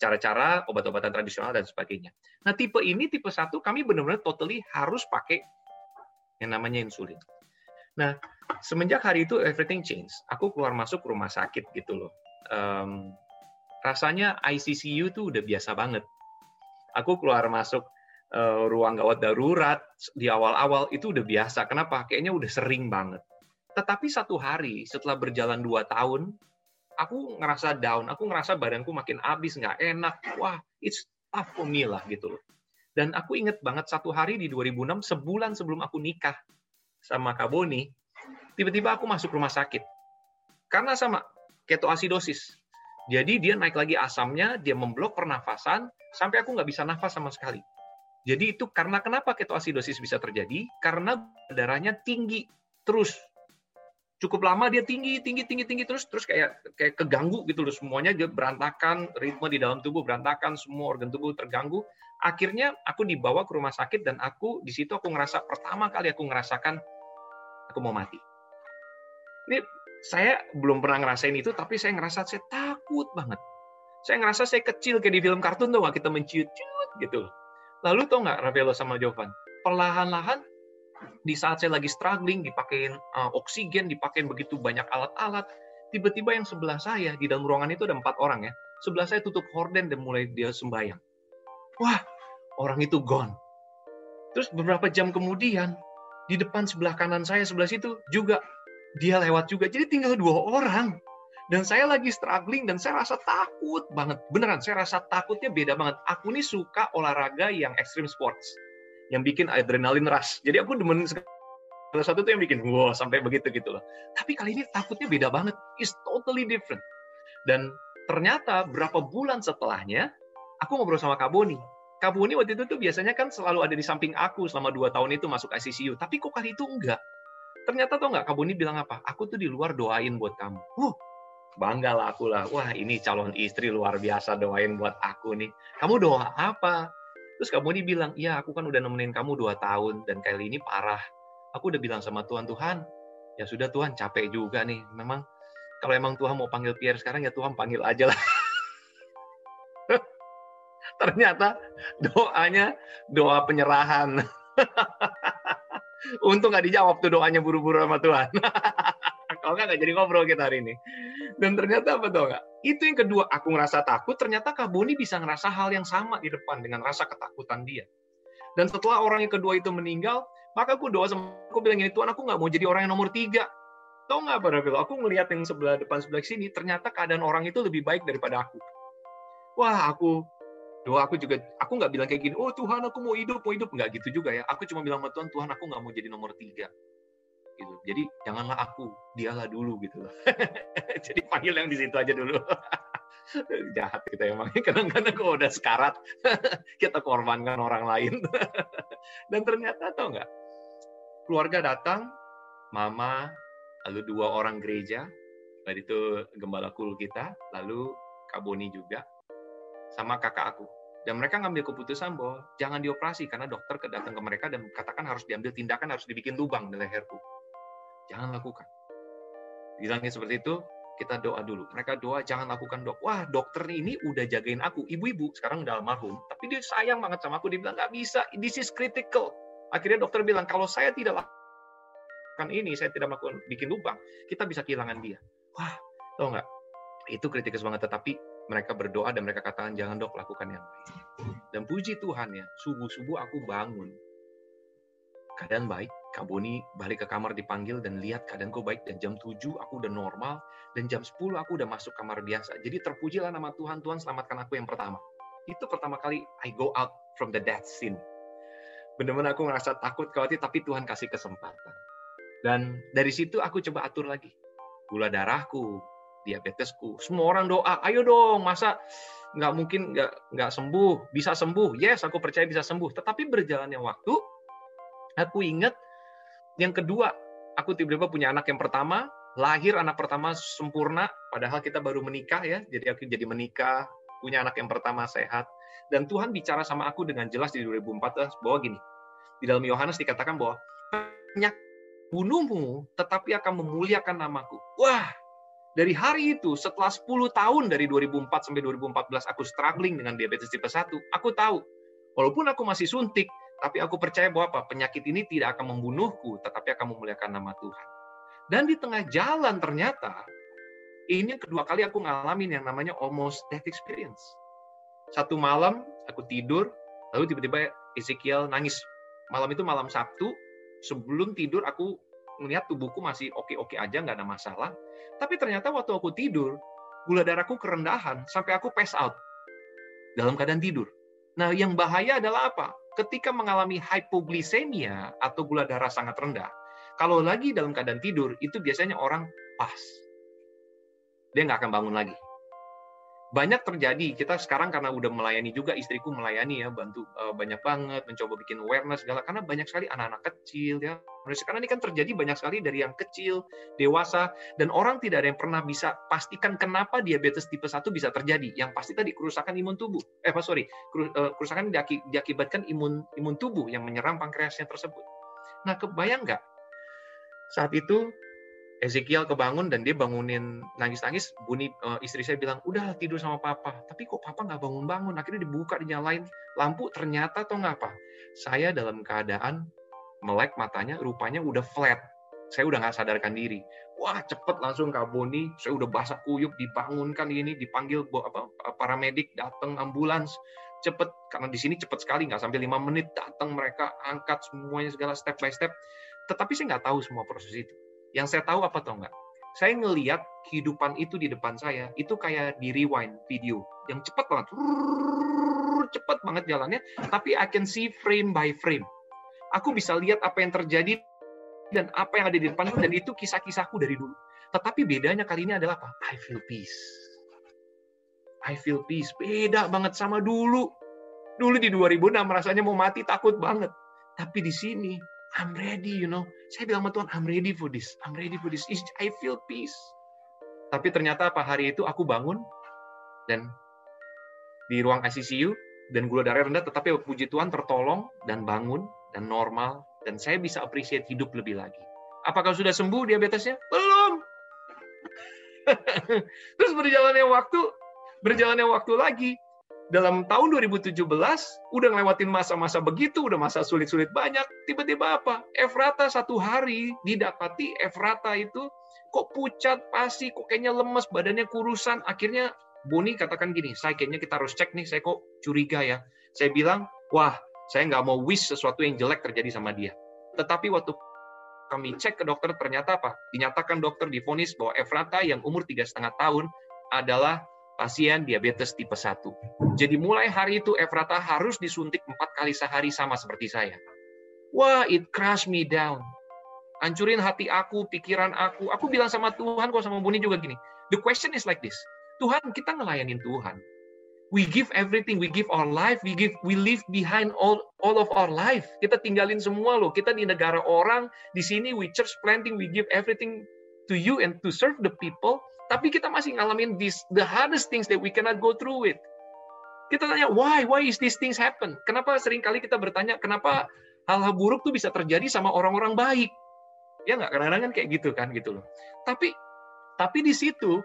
Cara-cara obat-obatan tradisional dan sebagainya. Nah tipe ini, tipe satu, kami benar-benar totally harus pakai yang namanya insulin. Nah, semenjak hari itu everything change. Aku keluar masuk rumah sakit gitu loh. Um, rasanya I C C U tuh udah biasa banget. Aku keluar masuk uh, ruang gawat darurat di awal-awal itu udah biasa. Kenapa? Kayaknya udah sering banget. Tetapi satu hari setelah berjalan dua tahun, aku ngerasa down. Aku ngerasa badanku makin abis, nggak enak. Wah, it's tough for me lah gitu loh. Dan aku inget banget satu hari di dua ribu enam, sebulan sebelum aku nikah sama Kak Boni, tiba-tiba aku masuk rumah sakit. Karena sama, ketoasidosis. Jadi dia naik lagi asamnya, dia memblok pernafasan, sampai aku nggak bisa nafas sama sekali. Jadi itu karena kenapa ketoasidosis bisa terjadi? Karena darahnya tinggi terus. Cukup lama dia tinggi, tinggi, tinggi, tinggi terus, terus kayak kayak keganggu gitu loh. Semuanya dia berantakan, ritme di dalam tubuh berantakan, semua organ tubuh terganggu. Akhirnya aku dibawa ke rumah sakit dan aku di situ aku ngerasa pertama kali aku ngerasakan aku mau mati. Ini saya belum pernah ngerasain itu, tapi saya ngerasa saya takut banget. Saya ngerasa saya kecil kayak di film kartun tuh, nggak kita menciut-ciut gitu. Lalu tau nggak Ravello sama Jovan, perlahan-lahan di saat saya lagi struggling, dipakein uh, oksigen, dipakein begitu banyak alat-alat, tiba-tiba yang sebelah saya di dalam ruangan itu ada empat orang ya, sebelah saya tutup horden dan mulai dia sembahyang. Wah, orang itu gone. Terus beberapa jam kemudian di depan sebelah kanan saya, sebelah situ juga dia lewat juga. Jadi tinggal dua orang. Dan saya lagi struggling dan saya rasa takut banget. Beneran, saya rasa takutnya beda banget. Aku nih suka olahraga yang extreme sports. Yang bikin adrenalin rush. Jadi aku demen salah satu tuh yang bikin, wow, sampai begitu gitu loh. Tapi kali ini takutnya beda banget. It's totally different. Dan ternyata berapa bulan setelahnya, aku ngobrol sama Kak Boni. Kak Boni waktu itu tuh biasanya kan selalu ada di samping aku selama dua tahun itu masuk I C C U. Tapi kok kali itu enggak. Ternyata tau nggak Kak Boni bilang apa? Aku tuh di luar doain buat kamu. Huh, bangga lah aku lah. Wah ini calon istri luar biasa doain buat aku nih. Kamu doa apa? Terus Kak Boni bilang, ya aku kan udah nemenin kamu dua tahun dan kali ini parah. Aku udah bilang sama Tuhan, Tuhan ya sudah Tuhan capek juga nih. Memang kalau emang Tuhan mau panggil Pierre sekarang ya Tuhan panggil aja lah. Ternyata doanya doa penyerahan. Untung nggak dijawab tuh doanya buru-buru sama Tuhan. Kalau nggak nggak jadi ngobrol kita hari ini. Dan ternyata apa tau nggak? Itu yang kedua, aku ngerasa takut. Ternyata Kak Boni bisa ngerasa hal yang sama di depan dengan rasa ketakutan dia. Dan setelah orang yang kedua itu meninggal, maka aku doa sama aku bilang ini Tuhan, aku nggak mau jadi orang yang nomor tiga. Tau nggak para Ravello? Aku ngelihat yang sebelah depan sebelah sini, ternyata keadaan orang itu lebih baik daripada aku. Wah aku. Doa aku juga, aku nggak bilang kayak gini, oh Tuhan aku mau hidup, mau hidup. Nggak gitu juga ya. Aku cuma bilang sama Tuhan, Tuhan aku nggak mau jadi nomor tiga. Gitu. Jadi janganlah aku, dialah dulu gitu loh. Jadi panggil yang di situ aja dulu. Jahat kita emang. Kadang-kadang kalau udah sekarat, kita korbankan orang lain. Dan ternyata tau nggak, keluarga datang, mama, lalu dua orang gereja, lalu itu gembala kul kita, lalu Kak Boni juga, sama kakak aku. Dan mereka ngambil keputusan bahwa jangan dioperasi karena dokter datang ke mereka dan katakan harus diambil tindakan, harus dibikin lubang di leherku. Jangan lakukan. Bilangnya seperti itu, kita doa dulu. Mereka doa, jangan lakukan dok. Wah, dokter ini udah jagain aku. Ibu-ibu, sekarang udah almarhum. Tapi dia sayang banget sama aku. Dia bilang, nggak bisa, this is critical. Akhirnya dokter bilang, kalau saya tidak lakukan ini, saya tidak melakukan bikin lubang, kita bisa kehilangan dia. Wah, tau nggak? Itu kritis banget, tetapi mereka berdoa dan mereka katakan, jangan dok, lakukan yang baik. Dan puji Tuhan ya, subuh-subuh aku bangun. Keadaan baik, Kak Boni balik ke kamar dipanggil dan lihat keadaanku baik. Dan jam tujuh aku udah normal, dan jam sepuluh aku udah masuk kamar biasa. Jadi terpujilah nama Tuhan, Tuhan selamatkan aku yang pertama. itu pertama kali I go out from the death scene. Bener-bener aku ngerasa takut, khawatir, tapi Tuhan kasih kesempatan. Dan dari situ aku coba atur lagi. Gula darahku, diabetesku. Semua orang doa, ayo dong, masa nggak mungkin nggak, nggak sembuh. Bisa sembuh, yes, aku percaya bisa sembuh. Tetapi berjalannya waktu, aku ingat yang kedua, aku tiba-tiba punya anak yang pertama, lahir anak pertama sempurna, padahal kita baru menikah ya, jadi aku jadi menikah, punya anak yang pertama sehat. Dan Tuhan bicara sama aku dengan jelas di dua ribu empat belas bahwa gini, di dalam Yohanes dikatakan bahwa bunuhmu tetapi akan memuliakan namaku. Wah, dari hari itu setelah sepuluh tahun dari dua ribu empat sampai dua ribu empat belas aku struggling dengan diabetes tipe satu, aku tahu walaupun aku masih suntik, tapi aku percaya bahwa apa? Penyakit ini tidak akan membunuhku, tetapi akan memuliakan nama Tuhan. Dan di tengah jalan ternyata, ini yang kedua kali aku ngalamin yang namanya almost death experience. Satu malam, aku tidur, lalu tiba-tiba Ezekiel nangis. Malam itu malam Sabtu, sebelum tidur aku melihat tubuhku masih oke-oke aja, nggak ada masalah. Tapi ternyata waktu aku tidur, gula darahku kerendahan sampai aku pass out dalam keadaan tidur. Nah, yang bahaya adalah apa? Ketika mengalami hypoglycemia atau gula darah sangat rendah, kalau lagi dalam keadaan tidur, itu biasanya orang pas. Dia nggak akan bangun lagi. Banyak terjadi, kita sekarang karena udah melayani juga, istriku melayani ya, bantu uh, banyak banget, mencoba bikin awareness, segala, karena banyak sekali anak-anak kecil. Ya. Karena ini kan terjadi banyak sekali dari yang kecil, dewasa, dan orang tidak ada yang pernah bisa pastikan kenapa diabetes tipe satu bisa terjadi. Yang pasti tadi kerusakan imun tubuh. Eh, sorry, kerusakan diakibatkan imun, imun tubuh yang menyerang pankreasnya tersebut. Nah, kebayang nggak? Saat itu, Ezekiel kebangun dan dia bangunin nangis-nangis. Buni, uh, istri saya bilang, udah tidur sama papa. Tapi kok papa nggak bangun-bangun? Akhirnya dibuka, dinyalain lampu. Ternyata toh nggak apa? Saya dalam keadaan melek matanya, rupanya udah flat. Saya udah nggak sadarkan diri. Wah, cepet langsung Kak Buni. Saya udah basah kuyup, dibangunkan ini, dipanggil paramedik, datang ambulans. Cepet, karena di sini cepet sekali, nggak sampai lima menit datang mereka, angkat semuanya segala step by step. Tetapi saya nggak tahu semua proses itu. Yang saya tahu apa tau nggak? Saya ngelihat kehidupan itu di depan saya, itu kayak di rewind video, yang cepat banget, cepat banget jalannya, tapi I can see frame by frame. Aku bisa lihat apa yang terjadi, dan apa yang ada di depanku, dan itu kisah-kisahku dari dulu. Tetapi bedanya kali ini adalah apa? I feel peace. I feel peace. Beda banget sama dulu. Dulu di dua ribu enam rasanya mau mati, takut banget. Tapi di sini, I'm ready, you know. Saya bilang sama Tuhan, I'm ready for this. I'm ready for this. I feel peace. Tapi ternyata apa, hari itu aku bangun dan di ruang I C C U dan gula darah rendah, tetapi puji Tuhan tertolong dan bangun dan normal dan saya bisa appreciate hidup lebih lagi. Apakah sudah sembuh diabetesnya? Belum. Terus berjalannya waktu, berjalannya waktu lagi. Dalam tahun dua ribu tujuh belas, udah ngelewatin masa-masa begitu, udah masa sulit-sulit banyak, tiba-tiba apa? Efrata satu hari didapati, Efrata itu kok pucat, pasi, kok kayaknya lemes, badannya kurusan. Akhirnya Boni katakan gini, saya kayaknya kita harus cek nih, saya kok curiga ya. Saya bilang, wah, saya nggak mau wish sesuatu yang jelek terjadi sama dia. Tetapi waktu kami cek ke dokter, ternyata apa? Dinyatakan dokter divonis bahwa Efrata yang umur tiga koma lima tahun adalah pasien diabetes tipe satu. Jadi mulai hari itu Efrata harus disuntik empat kali sehari sama seperti saya. Wah, it crushed me down. Hancurin hati aku, pikiran aku. Aku bilang sama Tuhan, kok sama Buni juga gini. The question is like this. Tuhan, kita ngelayanin Tuhan. We give everything, we give our life, we give we leave behind all all of our life. Kita tinggalin semua loh. Kita di negara orang, di sini we church planting, we give everything to you and to serve the people. Tapi kita masih ngalamin this, the hardest things that we cannot go through it. Kita tanya, why? Why is these things happen? Kenapa seringkali kita bertanya, kenapa hal-hal buruk tuh bisa terjadi sama orang-orang baik? Ya nggak, kadang-kadang kan kayak gitu kan, gitu loh. Tapi, tapi di situ,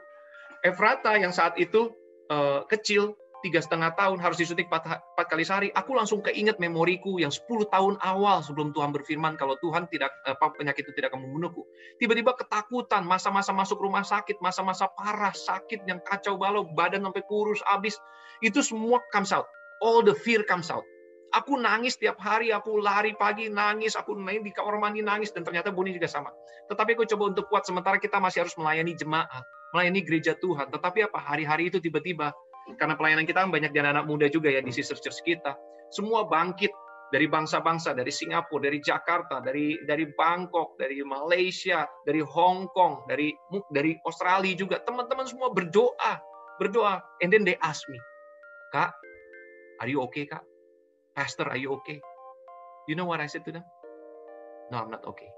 Efrata yang saat itu uh, kecil, tiga setengah tahun, harus disuntik empat kali sehari, aku langsung keinget memoriku yang sepuluh tahun awal sebelum Tuhan berfirman, kalau Tuhan tidak, penyakit itu tidak akan membunuhku. Tiba-tiba ketakutan, masa-masa masuk rumah sakit, masa-masa parah, sakit yang kacau balau, badan sampai kurus, habis. Itu semua comes out. All the fear comes out. Aku nangis tiap hari, aku lari pagi, nangis, aku main di kamar mandi, nangis, dan ternyata Buni juga sama. Tetapi aku coba untuk kuat, sementara kita masih harus melayani jemaat, melayani gereja Tuhan. Tetapi apa, hari-hari itu tiba-tiba karena pelayanan kita banyak di anak-anak muda juga ya di sister church kita. Semua bangkit dari bangsa-bangsa, dari Singapura, dari Jakarta, dari dari Bangkok, dari Malaysia, dari Hong Kong, dari dari Australia juga. Teman-teman semua berdoa, berdoa. And then they ask me, "Kak, are you okay, Kak? Pastor, are you okay?" You know what I said to them? "No, I'm not okay.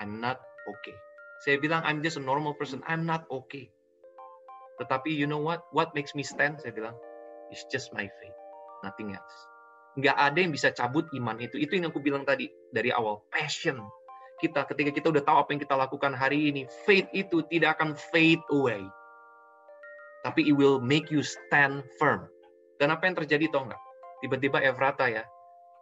I'm not okay." Saya bilang, "I'm just a normal person. I'm not okay." Tetapi you know what? What makes me stand? Saya bilang, "It's just my faith. Nothing else." Nggak ada yang bisa cabut iman itu. Itu yang aku bilang tadi dari awal. Passion kita ketika kita udah tahu apa yang kita lakukan hari ini, faith itu tidak akan fade away. Tapi it will make you stand firm. Dan apa yang terjadi tau nggak? Tiba-tiba Efrata ya,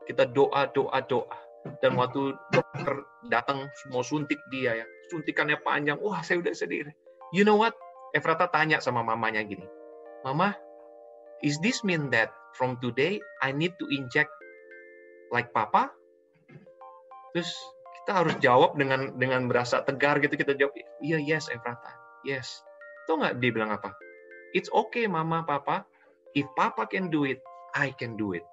kita doa, doa, doa. Dan waktu dokter datang mau suntik dia ya, suntikannya panjang. Wah, saya udah sedih. You know what? Efrata tanya sama mamanya gini, "Mama, is this mean that from today, I need to inject like Papa?" Terus kita harus jawab dengan dengan berasa tegar gitu. Kita jawab, "Iya, yes, Efrata, yes." Tahu nggak dia bilang apa? "It's okay, Mama, Papa. If Papa can do it, I can do it."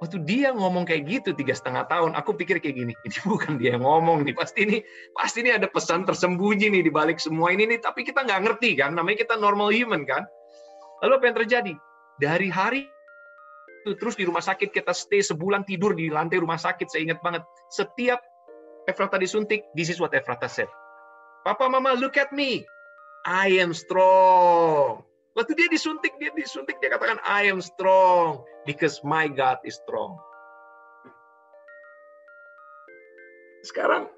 Waktu dia ngomong kayak gitu tiga setengah tahun, aku pikir kayak gini, ini bukan dia yang ngomong nih, pasti ini pasti ini ada pesan tersembunyi nih di balik semua ini nih. Tapi kita nggak ngerti kan, namanya kita normal human kan. Lalu apa yang terjadi? Dari hari itu terus di rumah sakit kita stay sebulan, tidur di lantai rumah sakit. Saya ingat banget setiap Efrata disuntik, this is what Efrata said. "Papa, Mama, look at me. I am strong." Waktu dia disuntik, dia disuntik dia katakan, "I am strong because my God is strong." Sekarang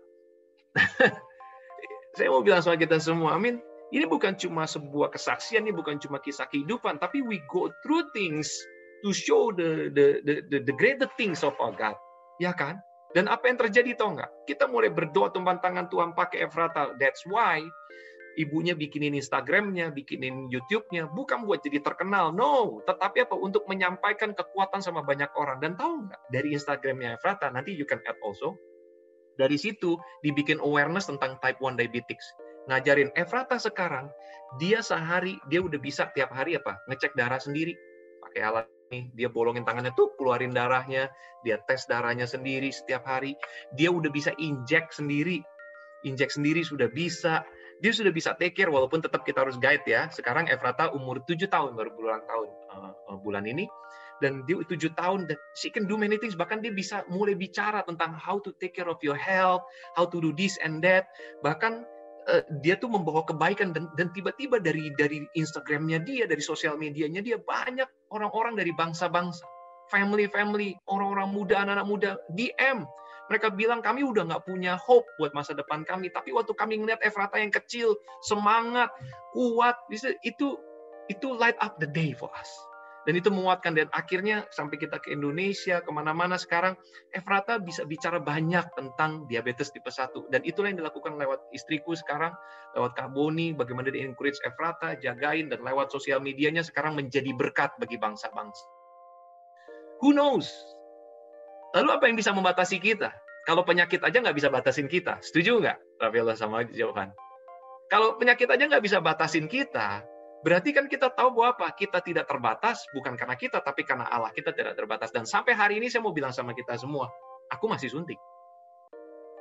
saya mau bilang sama kita semua, amin. Ini bukan cuma sebuah kesaksian, ini bukan cuma kisah kehidupan, tapi we go through things to show the the the, the greater things of our God, ya kan? Dan apa yang terjadi tau nggak? Kita mulai berdoa tumpang tangan Tuhan pakai Efrata. That's why ibunya bikinin Instagramnya, bikinin YouTube-nya, bukan buat jadi terkenal, no. Tetapi apa? Untuk menyampaikan kekuatan sama banyak orang. Dan tahu nggak? Dari Instagramnya Efrata, nanti you can add also. Dari situ dibikin awareness tentang type one diabetes. Ngajarin Efrata sekarang, dia sehari, dia udah bisa tiap hari apa? Ngecek darah sendiri. Pakai alat nih, dia bolongin tangannya tuh, keluarin darahnya, dia tes darahnya sendiri setiap hari. Dia udah bisa injek sendiri. Injek sendiri sudah bisa. Dia sudah bisa take care, walaupun tetap kita harus guide ya. Sekarang Efrata umur tujuh tahun, baru bulan tahun uh, bulan ini. Dan dia tujuh tahun, she can do many things. Bahkan dia bisa mulai bicara tentang how to take care of your health, how to do this and that. Bahkan dia tuh membawa kebaikan dan, dan tiba-tiba dari dari Instagramnya dia, dari sosial medianya dia, banyak orang-orang dari bangsa-bangsa, family-family, orang-orang muda, anak-anak muda D M. Mereka bilang, "Kami udah nggak punya hope buat masa depan kami, tapi waktu kami ngeliat Efrata yang kecil, semangat, kuat, itu itu light up the day for us." Dan itu menguatkan, dan akhirnya sampai kita ke Indonesia, kemana-mana sekarang, Efrata bisa bicara banyak tentang diabetes tipe satu. Dan itulah yang dilakukan lewat istriku sekarang, lewat Kak Boni, bagaimana dia encourage Efrata, jagain, dan lewat sosial medianya sekarang menjadi berkat bagi bangsa-bangsa. Who knows? Lalu apa yang bisa membatasi kita? Kalau penyakit aja nggak bisa batasin kita. Setuju nggak, Ravello sama Jovan? Kalau penyakit aja nggak bisa batasin kita, berarti kan kita tahu bahwa apa? Kita tidak terbatas, bukan karena kita, tapi karena Allah kita tidak terbatas. Dan sampai hari ini saya mau bilang sama kita semua, aku masih suntik.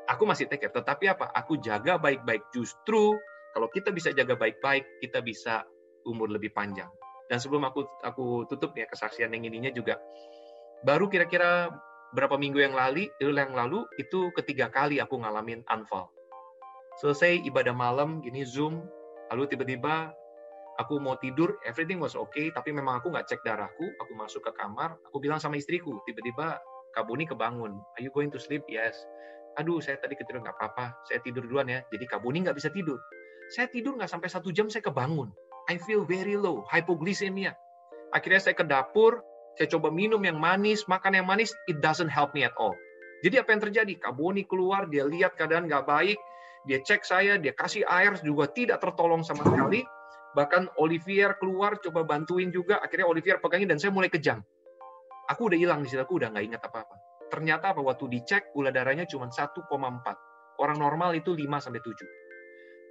Aku masih take care. Tetapi apa? Aku jaga baik-baik. Justru kalau kita bisa jaga baik-baik, kita bisa umur lebih panjang. Dan sebelum aku aku tutup ya kesaksian yang ininya juga. Baru kira-kira berapa minggu yang lalu, yang lalu itu ketiga kali aku ngalamin anfal. Selesai ibadah malam, gini Zoom, lalu tiba-tiba aku mau tidur, everything was okay, tapi memang aku nggak cek darahku. Aku masuk ke kamar, aku bilang sama istriku, tiba-tiba Kak Buni kebangun. "Are you going to sleep?" "Yes." "Aduh, saya tadi ketiduran." "Nggak apa-apa, saya tidur duluan ya." Jadi Kak Buni nggak bisa tidur. Saya tidur nggak sampai satu jam, saya kebangun. I feel very low, hypoglycemia. Akhirnya saya ke dapur, saya coba minum yang manis, makan yang manis, it doesn't help me at all. Jadi apa yang terjadi? Kak Buni keluar, dia lihat keadaan nggak baik, dia cek saya, dia kasih air, juga tidak tertolong sama sekali. Bahkan Olivier keluar coba bantuin juga, akhirnya Olivier pegangin dan saya mulai kejang. Aku udah hilang di situ, aku udah nggak ingat apa-apa. Ternyata apa, waktu dicek gula darahnya cuma satu koma empat. Orang normal itu lima sampai tujuh.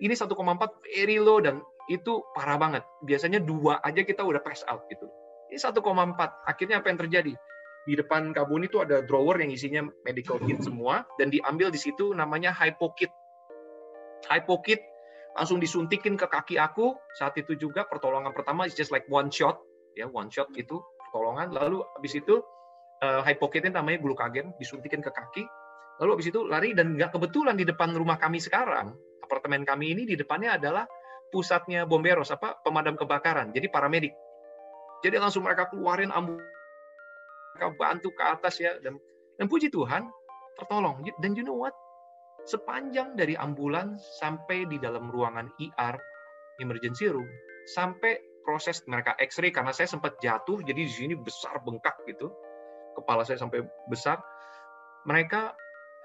Ini satu koma empat very low, dan itu parah banget. Biasanya dua aja kita udah pass out gitu. Ini satu koma empat. Akhirnya apa yang terjadi? Di depan Kak Buni itu ada drawer yang isinya medical kit semua, dan diambil di situ namanya hypo kit. Hypo kit langsung disuntikin ke kaki aku. Saat itu juga pertolongan pertama is just like one shot, ya, one shot itu pertolongan. Lalu habis itu uh, hypokitnya namanya glukagen disuntikin ke kaki. Lalu habis itu lari, dan nggak kebetulan di depan rumah kami sekarang, apartemen kami ini di depannya adalah pusatnya bomberos, apa pemadam kebakaran. Jadi paramedik. Jadi langsung mereka keluarin ambulans, mereka bantu ke atas ya, dan dan puji Tuhan tertolong. Dan you know what? Sepanjang dari ambulans sampai di dalam ruangan I R, emergency room, sampai proses mereka X-ray, karena saya sempat jatuh, jadi di sini besar bengkak gitu, kepala saya sampai besar. Mereka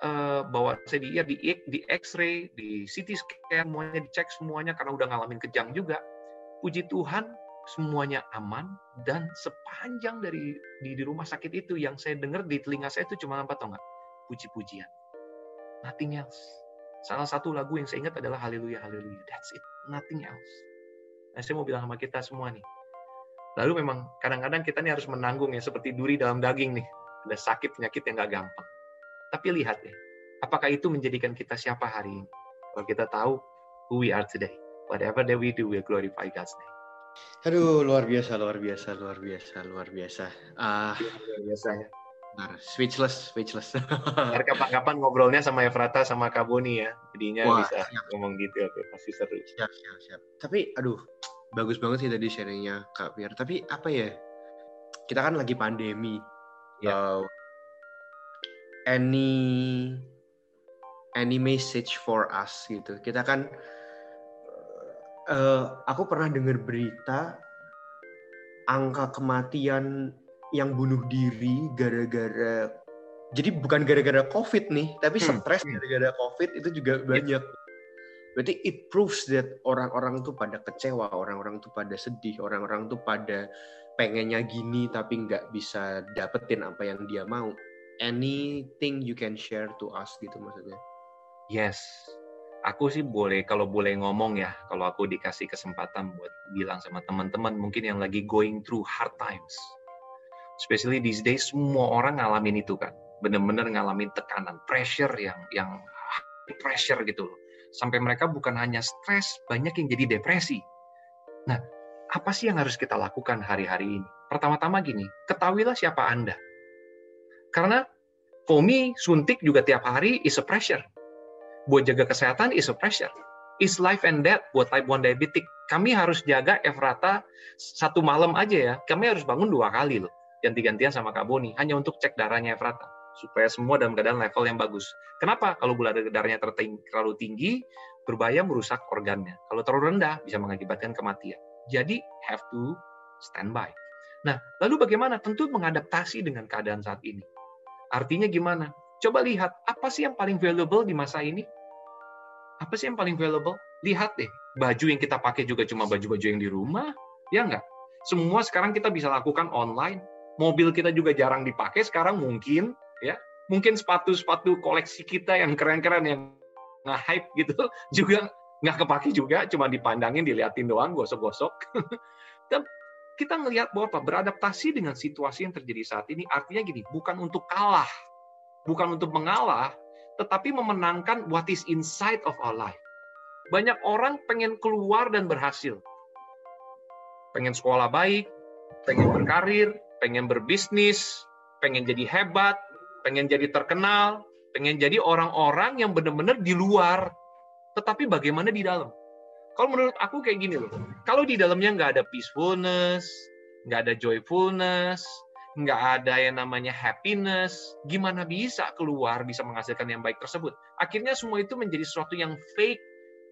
eh, bawa saya di I R, di, di X-ray, di C T scan, semuanya dicek semuanya karena udah ngalamin kejang juga. Puji Tuhan semuanya aman, dan sepanjang dari di, di rumah sakit itu yang saya dengar di telinga saya itu cuma apa tau nggak? Puji-pujian. Nothing else. Salah satu lagu yang saya ingat adalah Haleluya, Haleluya. That's it. Nothing else. Nah, saya mau bilang sama kita semua nih. Lalu memang kadang-kadang kita nih harus menanggung ya, seperti duri dalam daging nih. Ada sakit, penyakit yang gak gampang. Tapi lihat ya, apakah itu menjadikan kita siapa hari ini? Kalau kita tahu who we are today, whatever that we do, we'll glorify God's name. Aduh, luar biasa, luar biasa, luar biasa, luar biasa. Ah, luar biasa ya. Speechless, speechless. Kapan-kapan ngobrolnya sama Efrata sama Kak Buni ya, jadinya wah, bisa siap ngomong gitu, oke, pasti seru. Siap, siap, siap. Tapi, aduh, bagus banget sih tadi sharingnya Kak Pierre. Tapi apa ya? Kita kan lagi pandemi. Yeah. Uh, any, any message for us gitu. Kita kan, uh, aku pernah dengar berita angka kematian yang bunuh diri gara-gara, jadi bukan gara-gara COVID nih, tapi hmm. stres gara-gara COVID itu juga banyak. Berarti it proves that orang-orang tuh pada kecewa, orang-orang tuh pada sedih, orang-orang tuh pada pengennya gini tapi nggak bisa dapetin apa yang dia mau. Anything you can share to us gitu maksudnya? Yes, aku sih boleh, kalau boleh ngomong ya, kalau aku dikasih kesempatan buat bilang sama teman-teman mungkin yang lagi going through hard times. Especially these days, semua orang ngalamin itu kan, benar-benar ngalamin tekanan, pressure yang yang pressure gitu loh. Sampai mereka bukan hanya stres, banyak yang jadi depresi. Nah, apa sih yang harus kita lakukan hari-hari ini? Pertama-tama gini, ketahuilah siapa Anda. Karena for me, suntik juga tiap hari is a pressure. Buat jaga kesehatan is a pressure. It's life and death buat type one diabetic. Kami harus jaga Efrata satu malam aja ya. Kami harus bangun dua kali loh. Ganti-gantian sama Kak Buni, hanya untuk cek darahnya Efrata, supaya semua dalam keadaan level yang bagus. Kenapa? Kalau gula darahnya terlalu tinggi, berbahaya merusak organnya. Kalau terlalu rendah, bisa mengakibatkan kematian. Jadi, have to standby. Nah, lalu bagaimana? Tentu mengadaptasi dengan keadaan saat ini. Artinya gimana? Coba lihat, apa sih yang paling valuable di masa ini? Apa sih yang paling valuable? Lihat deh, baju yang kita pakai juga cuma baju-baju yang di rumah, ya enggak? Semua sekarang kita bisa lakukan online. Mobil kita juga jarang dipakai sekarang mungkin, ya. Mungkin sepatu-sepatu koleksi kita yang keren-keren, yang nge-hype gitu, juga nggak kepake juga, cuma dipandangin, diliatin doang, gosok-gosok. Dan kita ngelihat bahwa beradaptasi dengan situasi yang terjadi saat ini, artinya gini, bukan untuk kalah, bukan untuk mengalah, tetapi memenangkan what is inside of our life. Banyak orang pengen keluar dan berhasil. Pengen sekolah baik, pengen berkarir, pengen berbisnis, pengen jadi hebat, pengen jadi terkenal, pengen jadi orang-orang yang benar-benar di luar, tetapi bagaimana di dalam? Kalau menurut aku kayak gini loh, kalau di dalamnya nggak ada peacefulness, nggak ada joyfulness, nggak ada yang namanya happiness, gimana bisa keluar, bisa menghasilkan yang baik tersebut? Akhirnya semua itu menjadi sesuatu yang fake,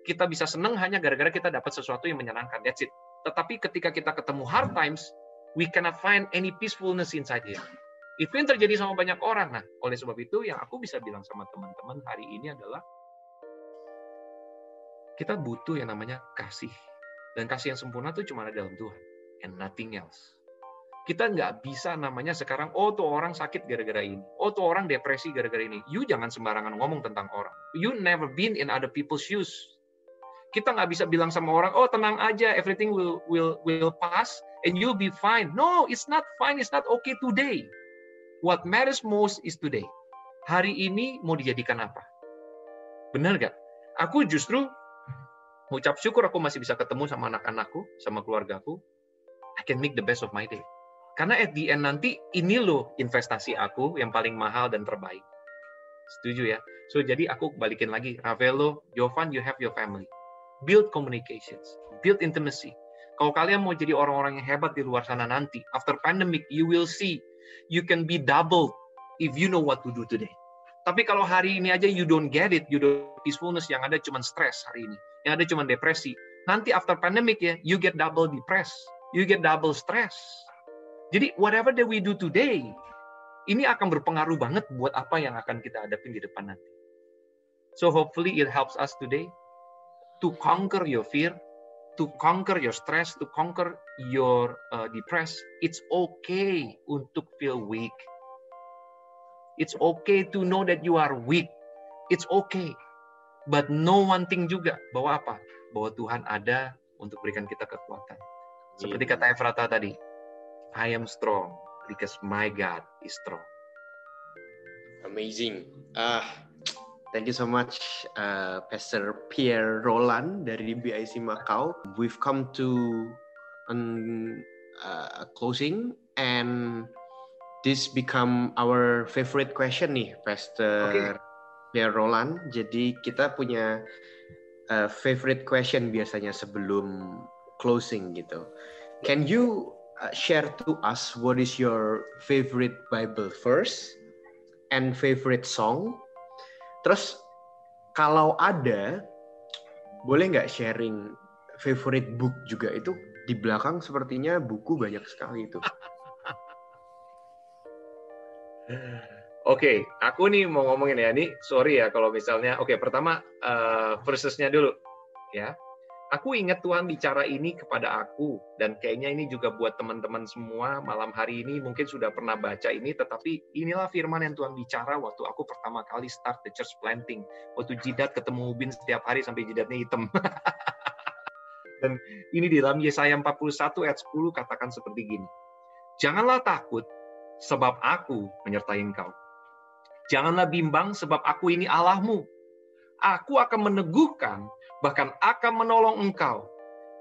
kita bisa senang hanya gara-gara kita dapat sesuatu yang menyenangkan, that's it. Tetapi ketika kita ketemu hard times, we cannot find any peacefulness inside here. Itu yang terjadi sama banyak orang. Nah, oleh sebab itu yang aku bisa bilang sama teman-teman hari ini adalah kita butuh yang namanya kasih. Dan kasih yang sempurna itu cuma ada dalam Tuhan. And nothing else. Kita nggak bisa namanya sekarang, oh tuh orang sakit gara-gara ini. Oh tuh orang depresi gara-gara ini. You jangan sembarangan ngomong tentang orang. You never been in other people's shoes. Kita nggak bisa bilang sama orang, oh tenang aja, everything will will will pass and you'll be fine. No, it's not fine, it's not okay today. What matters most is today. Hari ini mau dijadikan apa? Benar nggak? Aku justru ucap syukur aku masih bisa ketemu sama anak-anakku, sama keluargaku. I can make the best of my day. Karena at the end nanti ini loh investasi aku yang paling mahal dan terbaik. Setuju ya? So jadi aku balikin lagi, Ravello, Jovan, you have your family. Build communications, build intimacy. Kalau kalian mau jadi orang-orang yang hebat di luar sana nanti, after pandemic, you will see you can be doubled if you know what to do today. Tapi kalau hari ini aja you don't get it, you don't peacefulness, yang ada cuma stress hari ini, yang ada cuma depresi. Nanti after pandemic ya, you get double depressed, you get double stress. Jadi whatever that we do today, ini akan berpengaruh banget buat apa yang akan kita hadapin di depan nanti. So hopefully it helps us today to conquer your fear, to conquer your stress, to conquer your uh, depressed. It's okay untuk feel weak. It's okay to know that you are weak. It's okay. But know one thing juga, bahwa apa? Bahwa Tuhan ada untuk berikan kita kekuatan. Seperti kata Efrata tadi, I am strong because my God is strong. Amazing. Ah, thank you so much, uh, Pastor Pierre Rolland dari B I C Macau. We've come to an, uh, a closing, and this become our favorite question nih, Pastor okay. Pierre Rolland. Jadi kita punya uh, favorite question biasanya sebelum closing gitu. Can you share to us what is your favorite Bible verse and favorite song? Terus kalau ada, boleh nggak sharing favorite book juga? Itu di belakang sepertinya buku banyak sekali itu. Oke, okay, aku nih mau ngomongin ya nih. Sorry ya kalau misalnya. Oke, okay, pertama uh, versusnya dulu ya. Aku ingat Tuhan bicara ini kepada aku, dan kayaknya ini juga buat teman-teman semua malam hari ini mungkin sudah pernah baca ini, tetapi inilah firman yang Tuhan bicara waktu aku pertama kali start the church planting. Waktu jidat ketemu ubin setiap hari sampai jidatnya hitam. Dan ini di dalam Yesaya empat puluh satu ayat sepuluh katakan seperti gini. Janganlah takut sebab aku menyertai engkau. Janganlah bimbang sebab aku ini Allahmu. Aku akan meneguhkan, bahkan akan menolong engkau.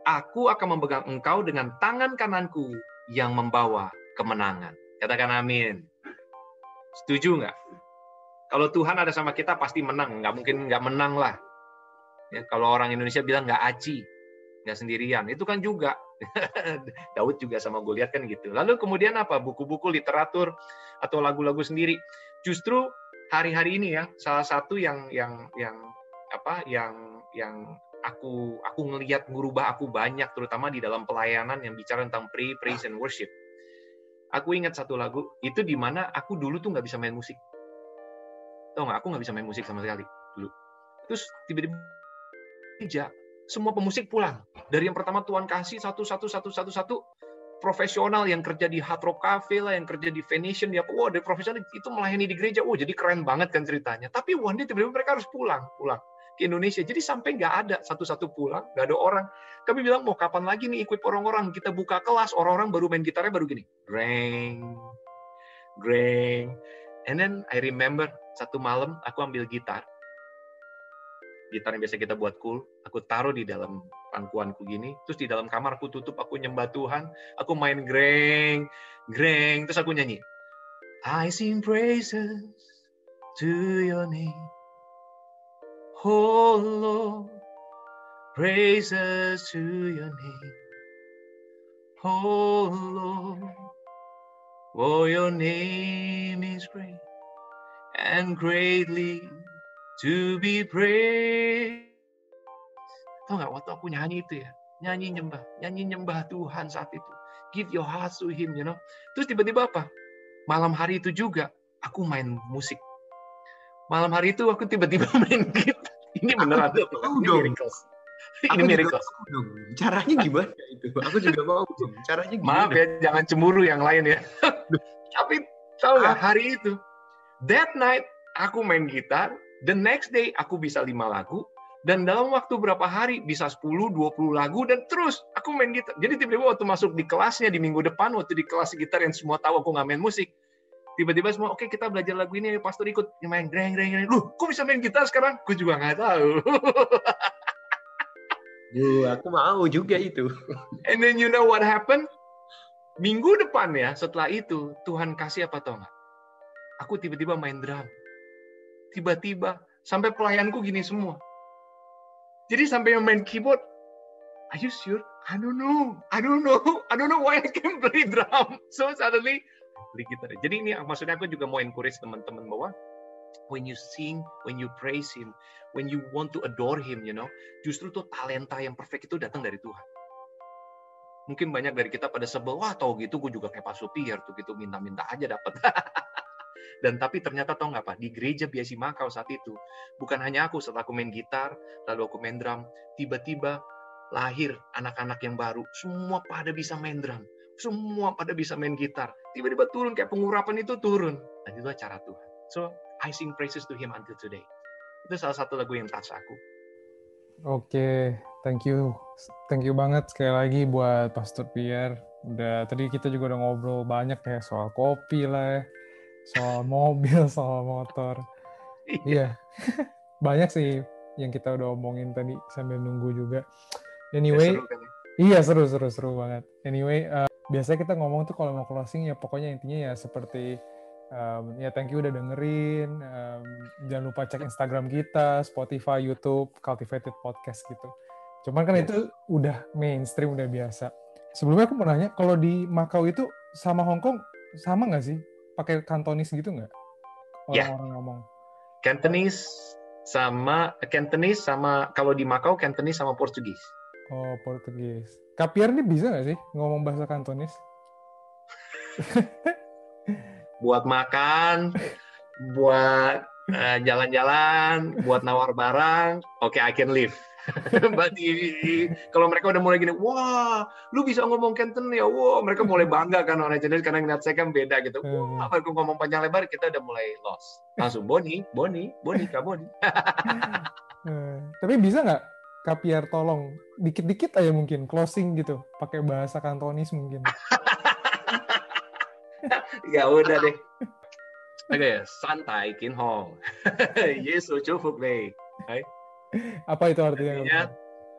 Aku akan memegang engkau dengan tangan kananku yang membawa kemenangan. Katakan amin. Setuju nggak? Kalau Tuhan ada sama kita pasti menang. Nggak mungkin nggak menang lah. Ya, kalau orang Indonesia bilang nggak aci, nggak sendirian. Itu kan juga. Daud juga sama Goliat kan gitu. Lalu kemudian apa? Buku-buku, literatur, atau lagu-lagu sendiri. Justru hari-hari ini ya, salah satu yang yang yang apa yang yang aku aku ngelihat merubah aku banyak, terutama di dalam pelayanan yang bicara tentang pray, praise and worship. Aku ingat satu lagu itu di mana aku dulu tuh nggak bisa main musik, tau nggak? Aku nggak bisa main musik sama sekali dulu. Terus tiba-tiba semua pemusik pulang dari yang pertama Tuhan kasih satu satu satu satu satu profesional yang kerja di Hard Rock Cafe lah, yang kerja di Venetian, dia, wah, dari profesional itu melayani di gereja, wah jadi keren banget kan ceritanya. Tapi one day tiba-tiba mereka harus pulang, pulang. ke Indonesia, jadi sampai nggak ada satu-satu pulang, nggak ada orang. Kami bilang mau kapan lagi nih ikut orang-orang, kita buka kelas, orang-orang baru main gitarnya baru gini, greng, greng. And then I remember satu malam aku ambil gitar, gitar yang biasa kita buat cool, aku taruh di dalam pangkuanku gini, terus di dalam kamar aku tutup, aku nyembah Tuhan, aku main greng, greng, terus aku nyanyi, I sing praises to your name. Oh Lord, praises to your name. Oh Lord, for your name is great and greatly to be praised. Tahu nggak waktu aku nyanyi itu ya, nyanyi nyembah, nyanyi nyembah Tuhan saat itu. Give your heart to Him, you know. Terus tiba-tiba apa? Malam hari itu juga aku main musik. Malam hari itu aku tiba-tiba main gitar. Ini beneran tuh. Ini miracles. Caranya gimana itu? Aku juga mau. Caranya gimana? Maaf ya, jangan cemburu yang lain ya. Tapi tahu nggak hari itu? That night aku main gitar. The next day aku bisa lima lagu. Dan dalam waktu berapa hari bisa sepuluh dua puluh lagu dan terus aku main gitar. Jadi tiba-tiba waktu masuk di kelasnya di minggu depan, waktu di kelas gitar yang semua tahu aku nggak main musik, tiba-tiba semua, oke okay, kita belajar lagu ini, pastor ikut yang main greng greng greng. Loh, kok bisa main gitar sekarang? Aku juga nggak tahu. Duh, aku mau juga itu. And then you know what happened? Minggu depan ya, setelah itu Tuhan kasih apa tau nggak? Aku tiba-tiba main drum. Tiba-tiba sampai pelayanku gini semua. Jadi sampai yang main keyboard, are you sure? I don't know, I don't know, I don't know why I can play drum. So suddenly, beli gitar. Jadi ini maksudnya aku juga mau encourage teman-teman bahwa when you sing, when you praise Him, when you want to adore Him, you know, justru tuh talenta yang perfect itu datang dari Tuhan. Mungkin banyak dari kita pada sebel, wah tau gitu, gue juga kayak Pak Supir tuh gitu, minta-minta aja dapat. Dan tapi ternyata tau nggak Pak, di gereja B I C Macau saat itu, bukan hanya aku, setelah aku main gitar, lalu aku main drum, tiba-tiba lahir anak-anak yang baru, semua pada bisa main drum, semua pada bisa main gitar, tiba-tiba turun, kayak pengurapan itu turun. Dan itulah cara Tuhan. So, I sing praises to Him until today. Itu salah satu lagu yang touch aku. Oke, okay, thank you. Thank you banget sekali lagi buat Pastor Pierre. Udah, tadi kita juga udah ngobrol banyak ya, soal kopi lah ya. Soal mobil, soal motor. Iya. Yeah. Banyak sih yang kita udah omongin tadi sambil nunggu juga. Anyway, ya, seru, iya seru-seru seru banget. Anyway, uh, biasanya kita ngomong tuh kalau mau closing ya pokoknya intinya ya seperti um, ya thank you udah dengerin, um, jangan lupa cek Instagram kita, Spotify, YouTube, Cultivated Podcast gitu. Cuman kan yes, itu udah mainstream, udah biasa. Sebelumnya aku mau nanya, kalau di Makau itu sama Hongkong sama nggak sih? Pakai Kantonis gitu nggak? Orang-orang yeah, ngomong. Kantonis sama Kantonis sama kalau di Makau Kantonis sama Portugis. Oh Portugis. Kak Pierre ini bisa nggak sih ngomong bahasa Kantonis? Buat makan, buat uh, jalan-jalan, buat nawar barang. Oke, okay, I can live. Kalau mereka udah mulai gini, wah, lu bisa ngomong Canton ya, wah, mereka mulai bangga kan orang Chinese karena ngeliat saya kan beda gitu. Wah, apa aku ngomong panjang lebar, kita udah mulai lost. Langsung Boni, Boni, Boni, Kak Boni. Tapi bisa nggak Kak Pierre tolong dikit-dikit aja mungkin closing gitu, pakai bahasa Kantonis mungkin. Ya udah deh. Oke, santai kin hong. Yesu cufuk deh. Apa itu artinya? Artinya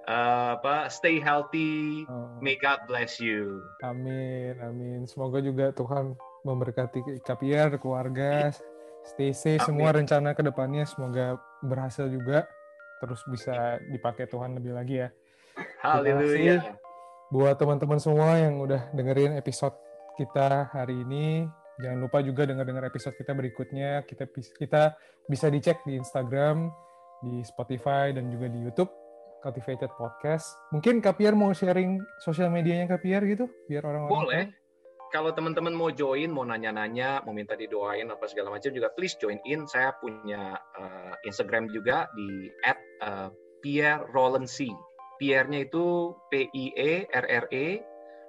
uh, apa? Stay healthy. Oh. May God bless you. Amin, amin. Semoga juga Tuhan memberkati Kak Pierre, keluarga. Stay safe. Amin. Semua rencana kedepannya semoga berhasil juga. Terus bisa dipakai Tuhan lebih lagi ya. Haleluya. Buat teman-teman semua yang udah dengerin episode kita hari ini, jangan lupa juga denger-denger episode kita berikutnya. Kita kita bisa dicek di Instagram, di Spotify, dan juga di YouTube, Cultivated Podcast. Mungkin Kak Pierre mau sharing sosial medianya Kak Pierre gitu, biar orang-orang... Boleh. Tahu. Kalau teman-teman mau join, mau nanya-nanya, mau minta didoain, apa segala macam juga, please join in. Saya punya uh, Instagram juga di at uh, Pierre Rolland C. Pierre-nya itu P I E R R E,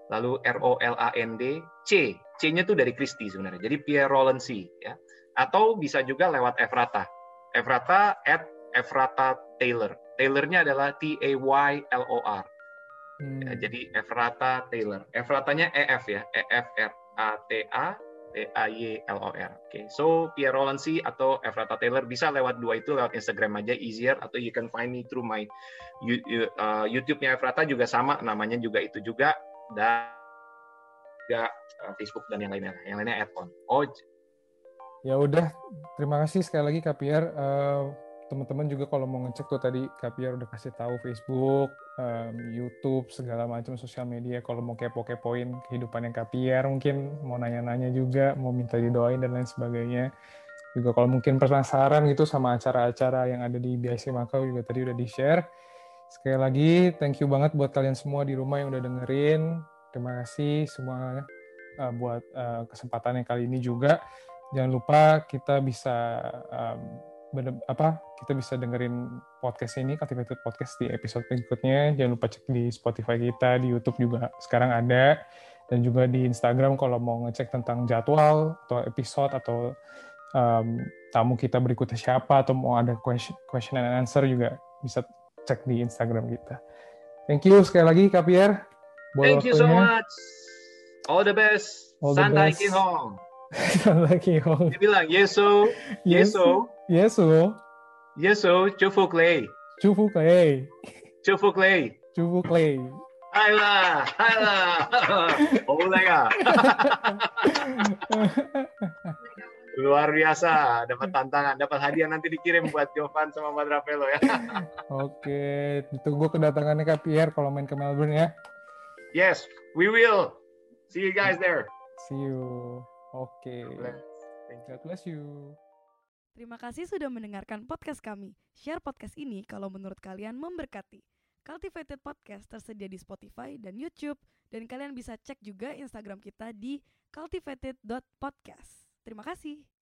lalu R O L A N D, C. C-nya tuh dari Kristi sebenarnya. Jadi Pierre Rolland C. Ya. Atau bisa juga lewat Efrata. Efrata at Efrata Taylor. Taylor-nya adalah T A Y L O R. Hmm. Ya, jadi Efrata Taylor. Efratanya E F ya. E F R A T A T A Y L O R. Oke. Okay. So, Pierre Rolland C atau Efrata Taylor. Bisa lewat dua itu, lewat Instagram aja, easier. Atau you can find me through my uh, YouTube-nya Efrata juga sama. Namanya juga itu juga. Dan juga Facebook dan yang lainnya. Yang lainnya add-on. Oh. Ya udah. Terima kasih sekali lagi Kak Pierre. Uh... Teman-teman juga kalau mau ngecek tuh tadi Kak Pierre udah kasih tahu Facebook, um, YouTube, segala macam sosial media. Kalau mau kepo-kepoin kehidupannya Kak Pierre, mungkin mau nanya-nanya juga, mau minta didoain dan lain sebagainya. Juga kalau mungkin penasaran gitu sama acara-acara yang ada di B I C Macau juga tadi udah di-share. Sekali lagi, thank you banget buat kalian semua di rumah yang udah dengerin. Terima kasih semua uh, buat uh, kesempatannya kali ini juga. Jangan lupa kita bisa um, apa kita bisa dengerin podcast ini, Cultivated Podcast, di episode berikutnya. Jangan lupa cek di Spotify kita, di YouTube juga sekarang ada, dan juga di Instagram kalau mau ngecek tentang jadwal atau episode atau um, tamu kita berikutnya siapa, atau mau ada question, question and answer juga bisa cek di Instagram kita. Thank you sekali lagi Kak Pierre. Thank you so much. All the best. Santai Kihong. Santai Kihong. Dia bilang yeso, yeso, yeso, yeso, cufu clay, cufu clay, cufu clay, cufu clay. Hai lah, hai lah. Oleh ya. Luar biasa, dapat tantangan, dapat hadiah nanti dikirim buat Jovan sama Mbak Ravello ya. Oke, tunggu kedatangannya Kak Pierre kalau main ke Melbourne ya. Yes, we will. See you guys there. See you. Oke. God bless you. Terima kasih sudah mendengarkan podcast kami. Share podcast ini kalau menurut kalian memberkati. Cultivated Podcast tersedia di Spotify dan YouTube, dan kalian bisa cek juga Instagram kita di cultivated dot podcast. Terima kasih.